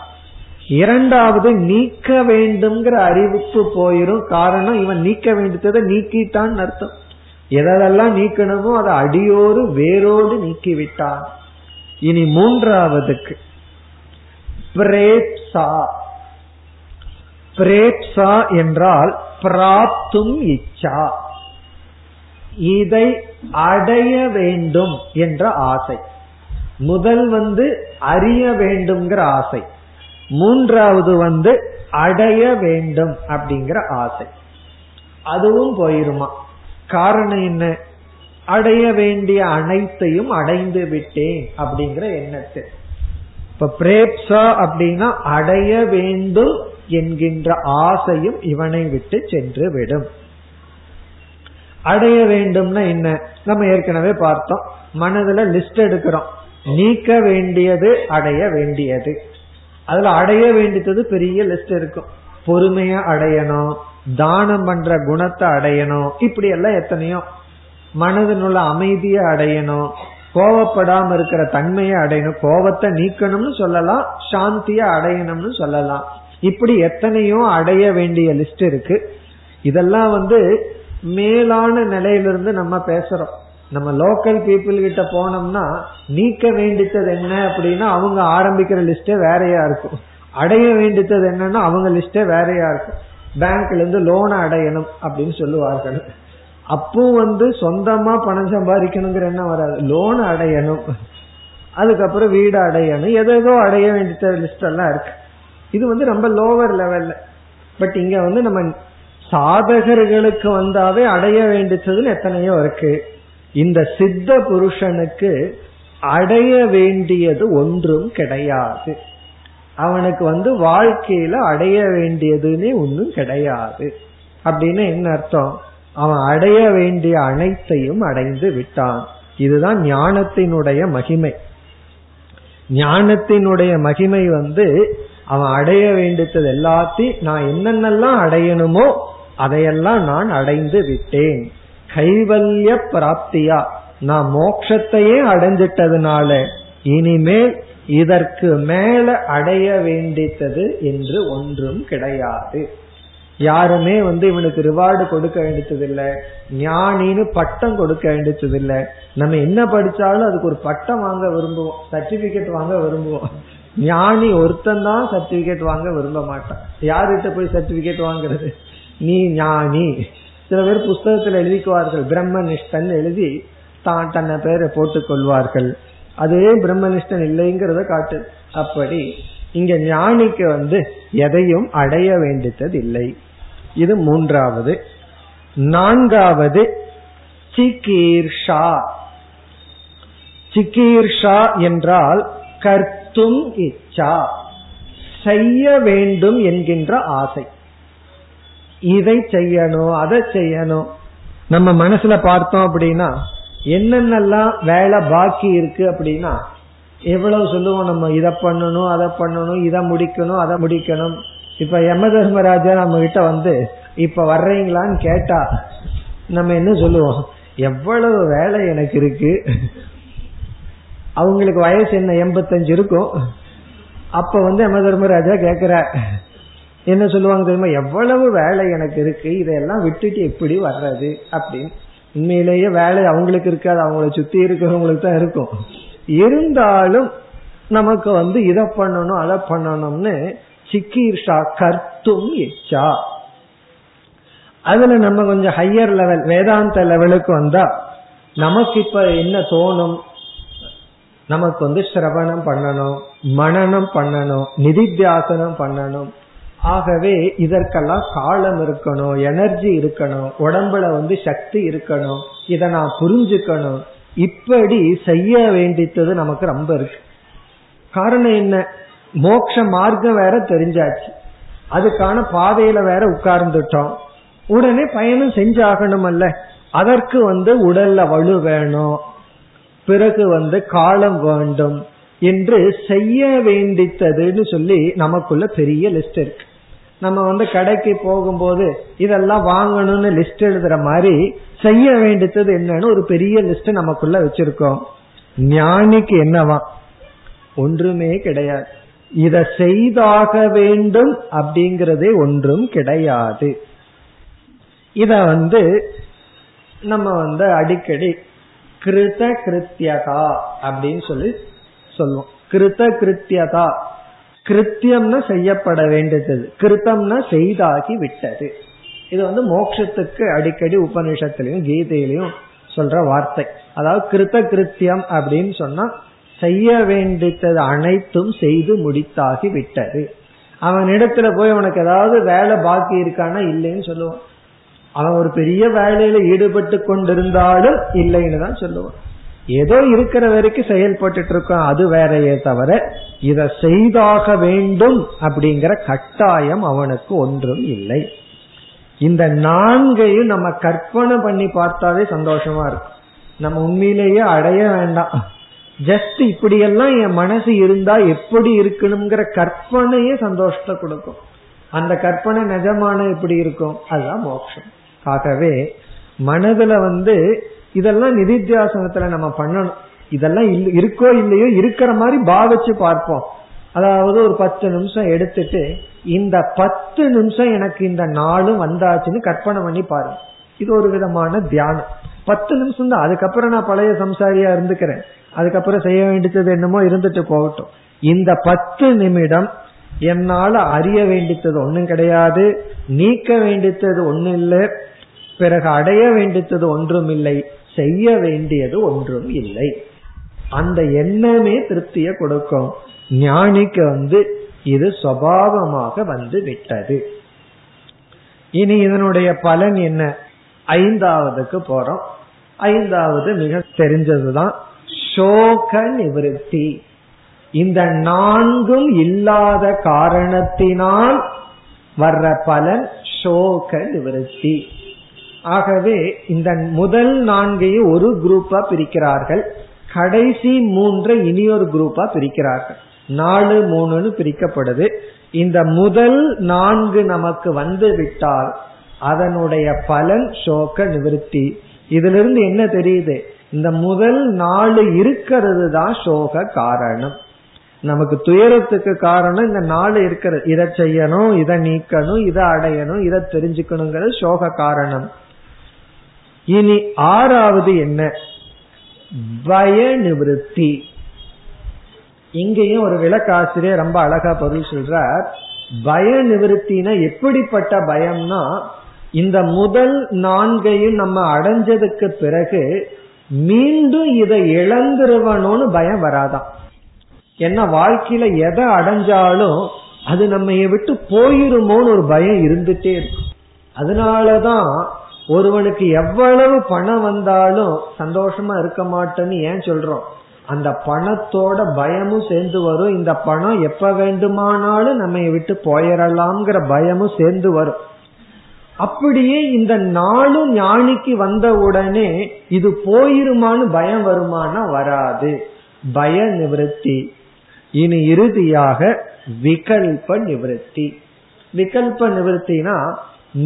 இரண்டாவது நீக்க வேண்டும்ங்கிற அறிவிப்பு போயிரும், காரணம் இவன் நீக்க வேண்டியதை நீக்கிட்டான் அர்த்தம். எதெல்லாம் நீக்கணுமோ அதை அடியோடு வேரோடு நீக்கிவிட்டான். இனி மூன்றாவதுக்கு பிரேப்சா. பிரேப்சா என்றால் பிராப்தும் இச்சா, இதை அடைய வேண்டும் என்ற ஆசை. முதல் வந்து அறிய வேண்டும்ங்கிற ஆசை, மூன்றாவது வந்து அடைய வேண்டும் அப்படிங்கிற ஆசை. அதுவும் போயிருமா. காரணம் என்ன, அடைய வேண்டிய அனைத்தையும் அடைந்து விட்டேன் அப்படிங்கிற எண்ணத்தை. இப்ப பிரேப்சா அப்படின்னா அடைய வேண்டும் என்கின்ற ஆசையும் இவனை விட்டு சென்று விடும். அடைய வேண்டும்னா என்ன, நம்ம ஏற்கனவே பார்த்தோம், மனதுல லிஸ்ட் எடுக்கிறோம், நீக்க வேண்டியது அடைய வேண்டியது. அதுல அடைய வேண்டியது பெரிய லிஸ்ட் இருக்கும், பொறுமையா அடையணும், தானம் பண்ற குணத்தை அடையணும், இப்படி எல்லாம் எத்தனையோ. மனதினுள்ள அமைதியை அடையணும், கோவப்படாம இருக்கிற தன்மையை அடையணும், கோபத்தை நீக்கணும்னு சொல்லலாம், சாந்திய அடையணும்னு சொல்லலாம், இப்படி எத்தனையோ அடைய வேண்டிய லிஸ்ட் இருக்கு. இதெல்லாம் வந்து மேலான நிலையிலிருந்து நம்ம பேசுறோம். நம்ம லோக்கல் பீப்புள் கிட்ட போனோம்னா நீக்க வேண்டியது என்ன அப்படின்னா அவங்க ஆரம்பிக்கிற லிஸ்டே வேறையா இருக்கும், அடைய வேண்டியது என்னன்னா அவங்க லிஸ்டே வேறையா இருக்கும். பேங்க்ல இருந்து லோனை அடையணும் அப்படின்னு சொல்லுவார்கள், அப்போ வந்து சொந்தமா பணம் சம்பாதிக்கணுங்கிற என்ன வராது, லோன் அடையணும், அதுக்கப்புறம் வீடு அடையணும், எதோ அடைய வேண்டிய லிஸ்ட் எல்லாம் இருக்கு. இது வந்து ரொம்ப லோவர் லெவல்ல. பட் இங்க வந்து நம்ம சாதகர்களுக்கு வந்தாவே அடைய வேண்டியதுன்னு எத்தனையோ இருக்கு, இந்த சித்த புருஷனுக்கு அடைய வேண்டியது ஒன்றும் கிடையாது. அவனுக்கு வந்து வாழ்க்கையில அடைய வேண்டியதுன்னு ஒன்றும் கிடையாது. அப்படின்னு என்ன அர்த்தம்? அவன் அடைய வேண்டிய அனைத்தையும் அடைந்து விட்டான். இதுதான் ஞானத்தினுடைய மகிமை. ஞானத்தினுடைய மகிமை வந்து அவன் அடைய வேண்டியது எல்லாத்தையும், நான் என்னென்னலாம் அடையணுமோ அதையெல்லாம் நான் அடைந்து விட்டேன். கைவல்ய பிராப்தியா, நான் மோட்சத்தையே அடைஞ்சிட்டதுனால இனிமேல் இதற்கு மேல அடைய வேண்டியது என்று ஒன்றும் கிடையாது. யாருமே வந்து இவனுக்கு ரிவார்டு கொடுக்க வேண்டியது இல்லை, ஞானின்னு பட்டம் கொடுக்க வேண்டியது இல்லை. நம்ம என்ன படிச்சாலும் அதுக்கு ஒரு பட்டம் வாங்க விரும்புவோம், சர்டிபிகேட் வாங்க விரும்புவோம். ஞானி ஒருத்தன் தான் சர்டிபிகேட் வாங்க விரும்ப மாட்டான். யார்கிட்ட போய் சர்டிபிகேட் வாங்குறது? நீ ஞானி. சில பேர் புஸ்தகத்தில் எழுதிக்குவார்கள், பிரம்மனிஷ்டன் எழுதி தான் தன்னை பேரை போட்டுக் கொள்வார்கள். அதுவே பிரம்மனிஷ்டன் இல்லைங்கிறத காட்டு. அப்படி இங்க ஞானிக்கு வந்து எதையும் அடைய வேண்டியது இல்லை. இது மூன்றாவது. நான்காவது சிகீர்ஷா. சிகீர்ஷா என்றால் கர்த்தும் இச்சா, செய்ய வேண்டும் என்கின்ற ஆசை. இதை செய்யணும், அதை செய்யணும். நம்ம மனசுல பார்த்தோம் அப்படின்னா என்னென்னலாம் வேலை பாக்கி இருக்கு அப்படின்னா எவ்வளவு சொல்லுவோம் நம்ம, இதை பண்ணணும் அதை பண்ணணும், இதை முடிக்கணும் அதை முடிக்கணும். இப்ப யம தர்மராஜா நம்ம கிட்ட வந்து இப்ப வர்றீங்களான்னு கேட்டா நம்ம என்ன சொல்லுவோம்? எவ்வளவு வேலை எனக்கு இருக்கு. அவங்களுக்கு வயசு என்ன, எண்பத்தஞ்சு இருக்கும். அப்ப வந்து யம தர்மராஜா கேக்குற என்ன சொல்லுவாங்க தெரியுமா? எவ்வளவு வேலை எனக்கு இருக்கு, இதையெல்லாம் விட்டுட்டு எப்படி வர்றது அப்படின்னு. உண்மையிலேயே வேலை அவங்களுக்கு இருக்காது, அவங்கள சுத்தி இருக்கிறவங்களுக்கு தான் இருக்கும். இருந்தாலும் நமக்கு வந்து இதை பண்ணணும் அதை பண்ணணும்னு சிக்கீர்ஷா, கர்த்தும் இச்சா. அதுல நம்ம கொஞ்சம் ஹையர் லெவல் வேதாந்த லெவலுக்கு வந்தா நமக்கு இப்ப என்ன தோணும்? நமக்கு வந்து சிரவணம் பண்ணணும், மனனம் பண்ணணும், நிதித்தியாசனம் பண்ணணும். ஆகவே இதற்கெல்லாம் காலம் இருக்கணும், எனர்ஜி இருக்கணும், உடம்புல வந்து சக்தி இருக்கணும், இதை நான் புரிஞ்சுக்கணும். இப்படி செய்ய வேண்டியது நமக்கு ரொம்ப இருக்கு. காரணம் என்ன? மோட்ச மார்க்கம் வேற தெரிஞ்சாச்சு, அதுக்கான பாதையில வேற உட்கார்ந்துட்டோம். உடனே பயணம் செஞ்சாகணும் அல்ல? அதற்கு வந்து உடல்ல வலு வேணும், பிறகு வந்து காலம் வேண்டும் என்று செய்ய வேண்டித்ததுன்னு சொல்லி நமக்குள்ள பெரிய லிஸ்ட் இருக்கு. நம்ம வந்து கடைக்கு போகும்போது இதெல்லாம் வாங்கணும்னு லிஸ்ட் எழுதுற மாதிரி செய்ய வேண்டியது என்னன்னு ஒரு பெரிய லிஸ்ட் நமக்குள்ள வச்சிருக்கோம். ஞானிக்கு என்னவா? ஒன்றுமே கிடையாது. இத செய்தாக வேண்டும் அப்படிங்கறதே ஒன்றும் கிடையாது. இத வந்து நம்ம வந்து அடிக்கடி கிருத கிருத்தியதா அப்படின்னு சொல்லி சொல்லுவோம். கிருத கிருத்தியதா, கிருத்தியம்னா செய்யப்பட வேண்டியது, கிருத்தம்னா செய்தாகி விட்டது. இது வந்து மோட்சத்துக்கு அடிக்கடி உபநிஷத்திலையும் கீதையிலையும் சொல்ற வார்த்தை. அதாவது கிருத கிருத்தியம் அப்படின்னு சொன்னா செய்ய வேண்டியது அனைத்தும் செய்து முடித்தாகி விட்டது. அவன் இடத்துல போய் அவனுக்கு ஏதாவது வேலை பாக்கி இருக்கானா இல்லைன்னு சொல்லுவான். அவன் ஒரு பெரிய வேலையில ஈடுபட்டு கொண்டிருந்தாலும் இல்லைன்னு தான் சொல்லுவான். ஏதோ இருக்கிற வரைக்கும் செயல்பட்டு இருக்கோம், அது வேறையே தவிர இத செய்தாக வேண்டும் அப்படிங்கிற கட்டாயம் அவனுக்கு ஒன்றும் இல்லை. இந்த நான்கையும் நம்ம கற்பனை பண்ணி பார்த்தாலே சந்தோஷமா இருக்கும். நம்ம உண்மையிலேயே அடைய வேண்டாம், ஜஸ்ட் இப்படியெல்லாம் என் மனசு இருந்தா எப்படி இருக்கணுங்கிற கற்பனையே சந்தோஷத்தை கொடுக்கும். அந்த கற்பனை நிஜமான எப்படி இருக்கும்? அதுதான் மோட்சம். ஆகவே மனதுல வந்து இதெல்லாம் நிதித்தியாசனத்துல நம்ம பண்ணணும், இதெல்லாம் இருக்கோ இல்லையோ இருக்கிற மாதிரி பாவிச்சு பார்ப்போம். அதாவது ஒரு பத்து நிமிஷம் எடுத்துட்டு இந்த பத்து நிமிஷம் எனக்கு இந்த நாளும் வந்தாச்சுன்னு கற்பனை பண்ணி பாருங்க. இது ஒரு விதமான தியானம். பத்து நிமிஷம் தான், அதுக்கப்புறம் நான் பழைய சம்சாரியா இருந்துக்கிறேன், அதுக்கப்புறம் செய்ய வேண்டியது என்னமோ இருந்துட்டு போகட்டும். இந்த பத்து நிமிடம் என்னால அறிய வேண்டியது ஒன்னும் கிடையாது, நீக்க வேண்டியது ஒன்னு இல்லை, பிறகு அடைய வேண்டியது ஒன்றும் இல்லை, செய்ய வேண்டியது ஒன்றும் இல்லை. அந்த எண்ணமே திருப்தியை கொடுக்கும். ஞானிக்கு வந்து இது சுபாவமாக வந்து விட்டது. இனி இதனுடைய பலன் என்ன? ஐந்தாவதுக்கு போறோம். ஐந்தாவது மிக தெரிஞ்சதுதான் சோக நிவர்த்தி. இந்த நான்கும் இல்லாத காரணத்தினால் வர்ற பலன் சோக நிவர்த்தி. ஆகவே இந்த முதல் நான்கையும் ஒரு குரூப்பா பிரிக்கிறார்கள், கடைசி மூன்று இனியொரு குரூப்பா பிரிக்கிறார்கள். நாலு மூணுன்னு பிரிக்கப்படுது. இந்த முதல் நான்கு நமக்கு வந்து விட்டால் அதனுடைய பலன் சோக நிவர்த்தி. இதிலிருந்து என்ன தெரியுது? இந்த முதல் நாலு இருக்கிறது தான் சோக காரணம். நமக்கு துயரத்துக்கு காரணம் இந்த நாலு இருக்கிறது. இதை செய்யணும், இதை நீக்கணும், இதை அடையணும், இதை தெரிஞ்சுக்கணுங்கிறது சோக காரணம். இனி ஆறாவது என்ன? பய நிவர்த்தி. இங்கேயும் ஒரு விளக்காசிரியர் ரொம்ப அழகா பொருள் சொல்றார். பய நிவர்த்தினா எப்படிப்பட்ட பயம்னா, இந்த முதல் நான்கையும் நம்ம அடைஞ்சதுக்கு பிறகு மீண்டும் இதை இழந்துருவணும்னு பயம் வராதான். ஏன்னா வாழ்க்கையில எதை அடைஞ்சாலும் அது நம்ம விட்டு போயிருமோன்னு ஒரு பயம் இருந்துட்டே இருக்கும். அதனாலதான் ஒருவனுக்கு எவ்வளவு பணம் வந்தாலும் சந்தோஷமா இருக்க மாட்டேன்னு ஏன் சொல்றோம்? அந்த பணத்தோட பயமும் சேர்ந்து வரும். இந்த பணம் எப்ப வேண்டுமானாலும் நம்ம விட்டு போயிடலாம்ங்கிற பயமும் சேர்ந்து வரும். அப்படியே இந்த நாலு ஞானிக்கு வந்த உடனே இது போயிருமான்னு பயம் வருமானா வராது, பய நிவர்த்தி. இனி இறுதியாக விகல்ப நிவர்த்தி. விகல்ப நிவர்த்தினா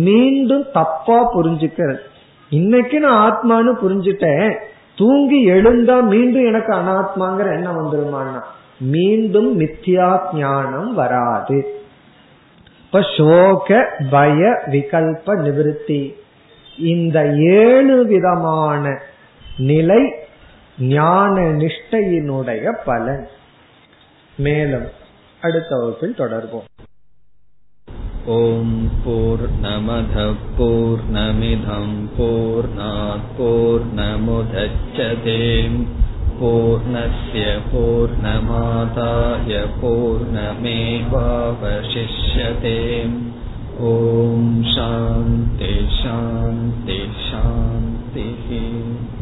மீண்டும் தப்பா புரிஞ்சுக்கிறது. இன்னைக்கு நான் ஆத்மானு புரிஞ்சுட்டேன், தூங்கி எழுந்தா மீண்டும் எனக்கு அனாத்மாங்கிற எண்ணம் வந்துருமானா மீண்டும் மித்யா ஞானம் வராது. இப்ப சோக பய விகல்ப நிவர்த்தி இந்த ஏழு விதமான நிலை ஞான நிஷ்டையினுடைய பலன். மேலும் அடுத்த வகுப்பில் தொடர்வோம். ஓம் பூர்ணமத பூர்ணமிதம் பூர்ணாத் பூர்ணமுதச்யதே பூர்ணஸ்ய பூர்ணமாதாய பூர்ணமேவாவசிஷ்யதே. ஓம் சாந்தி சாந்தி சாந்தி.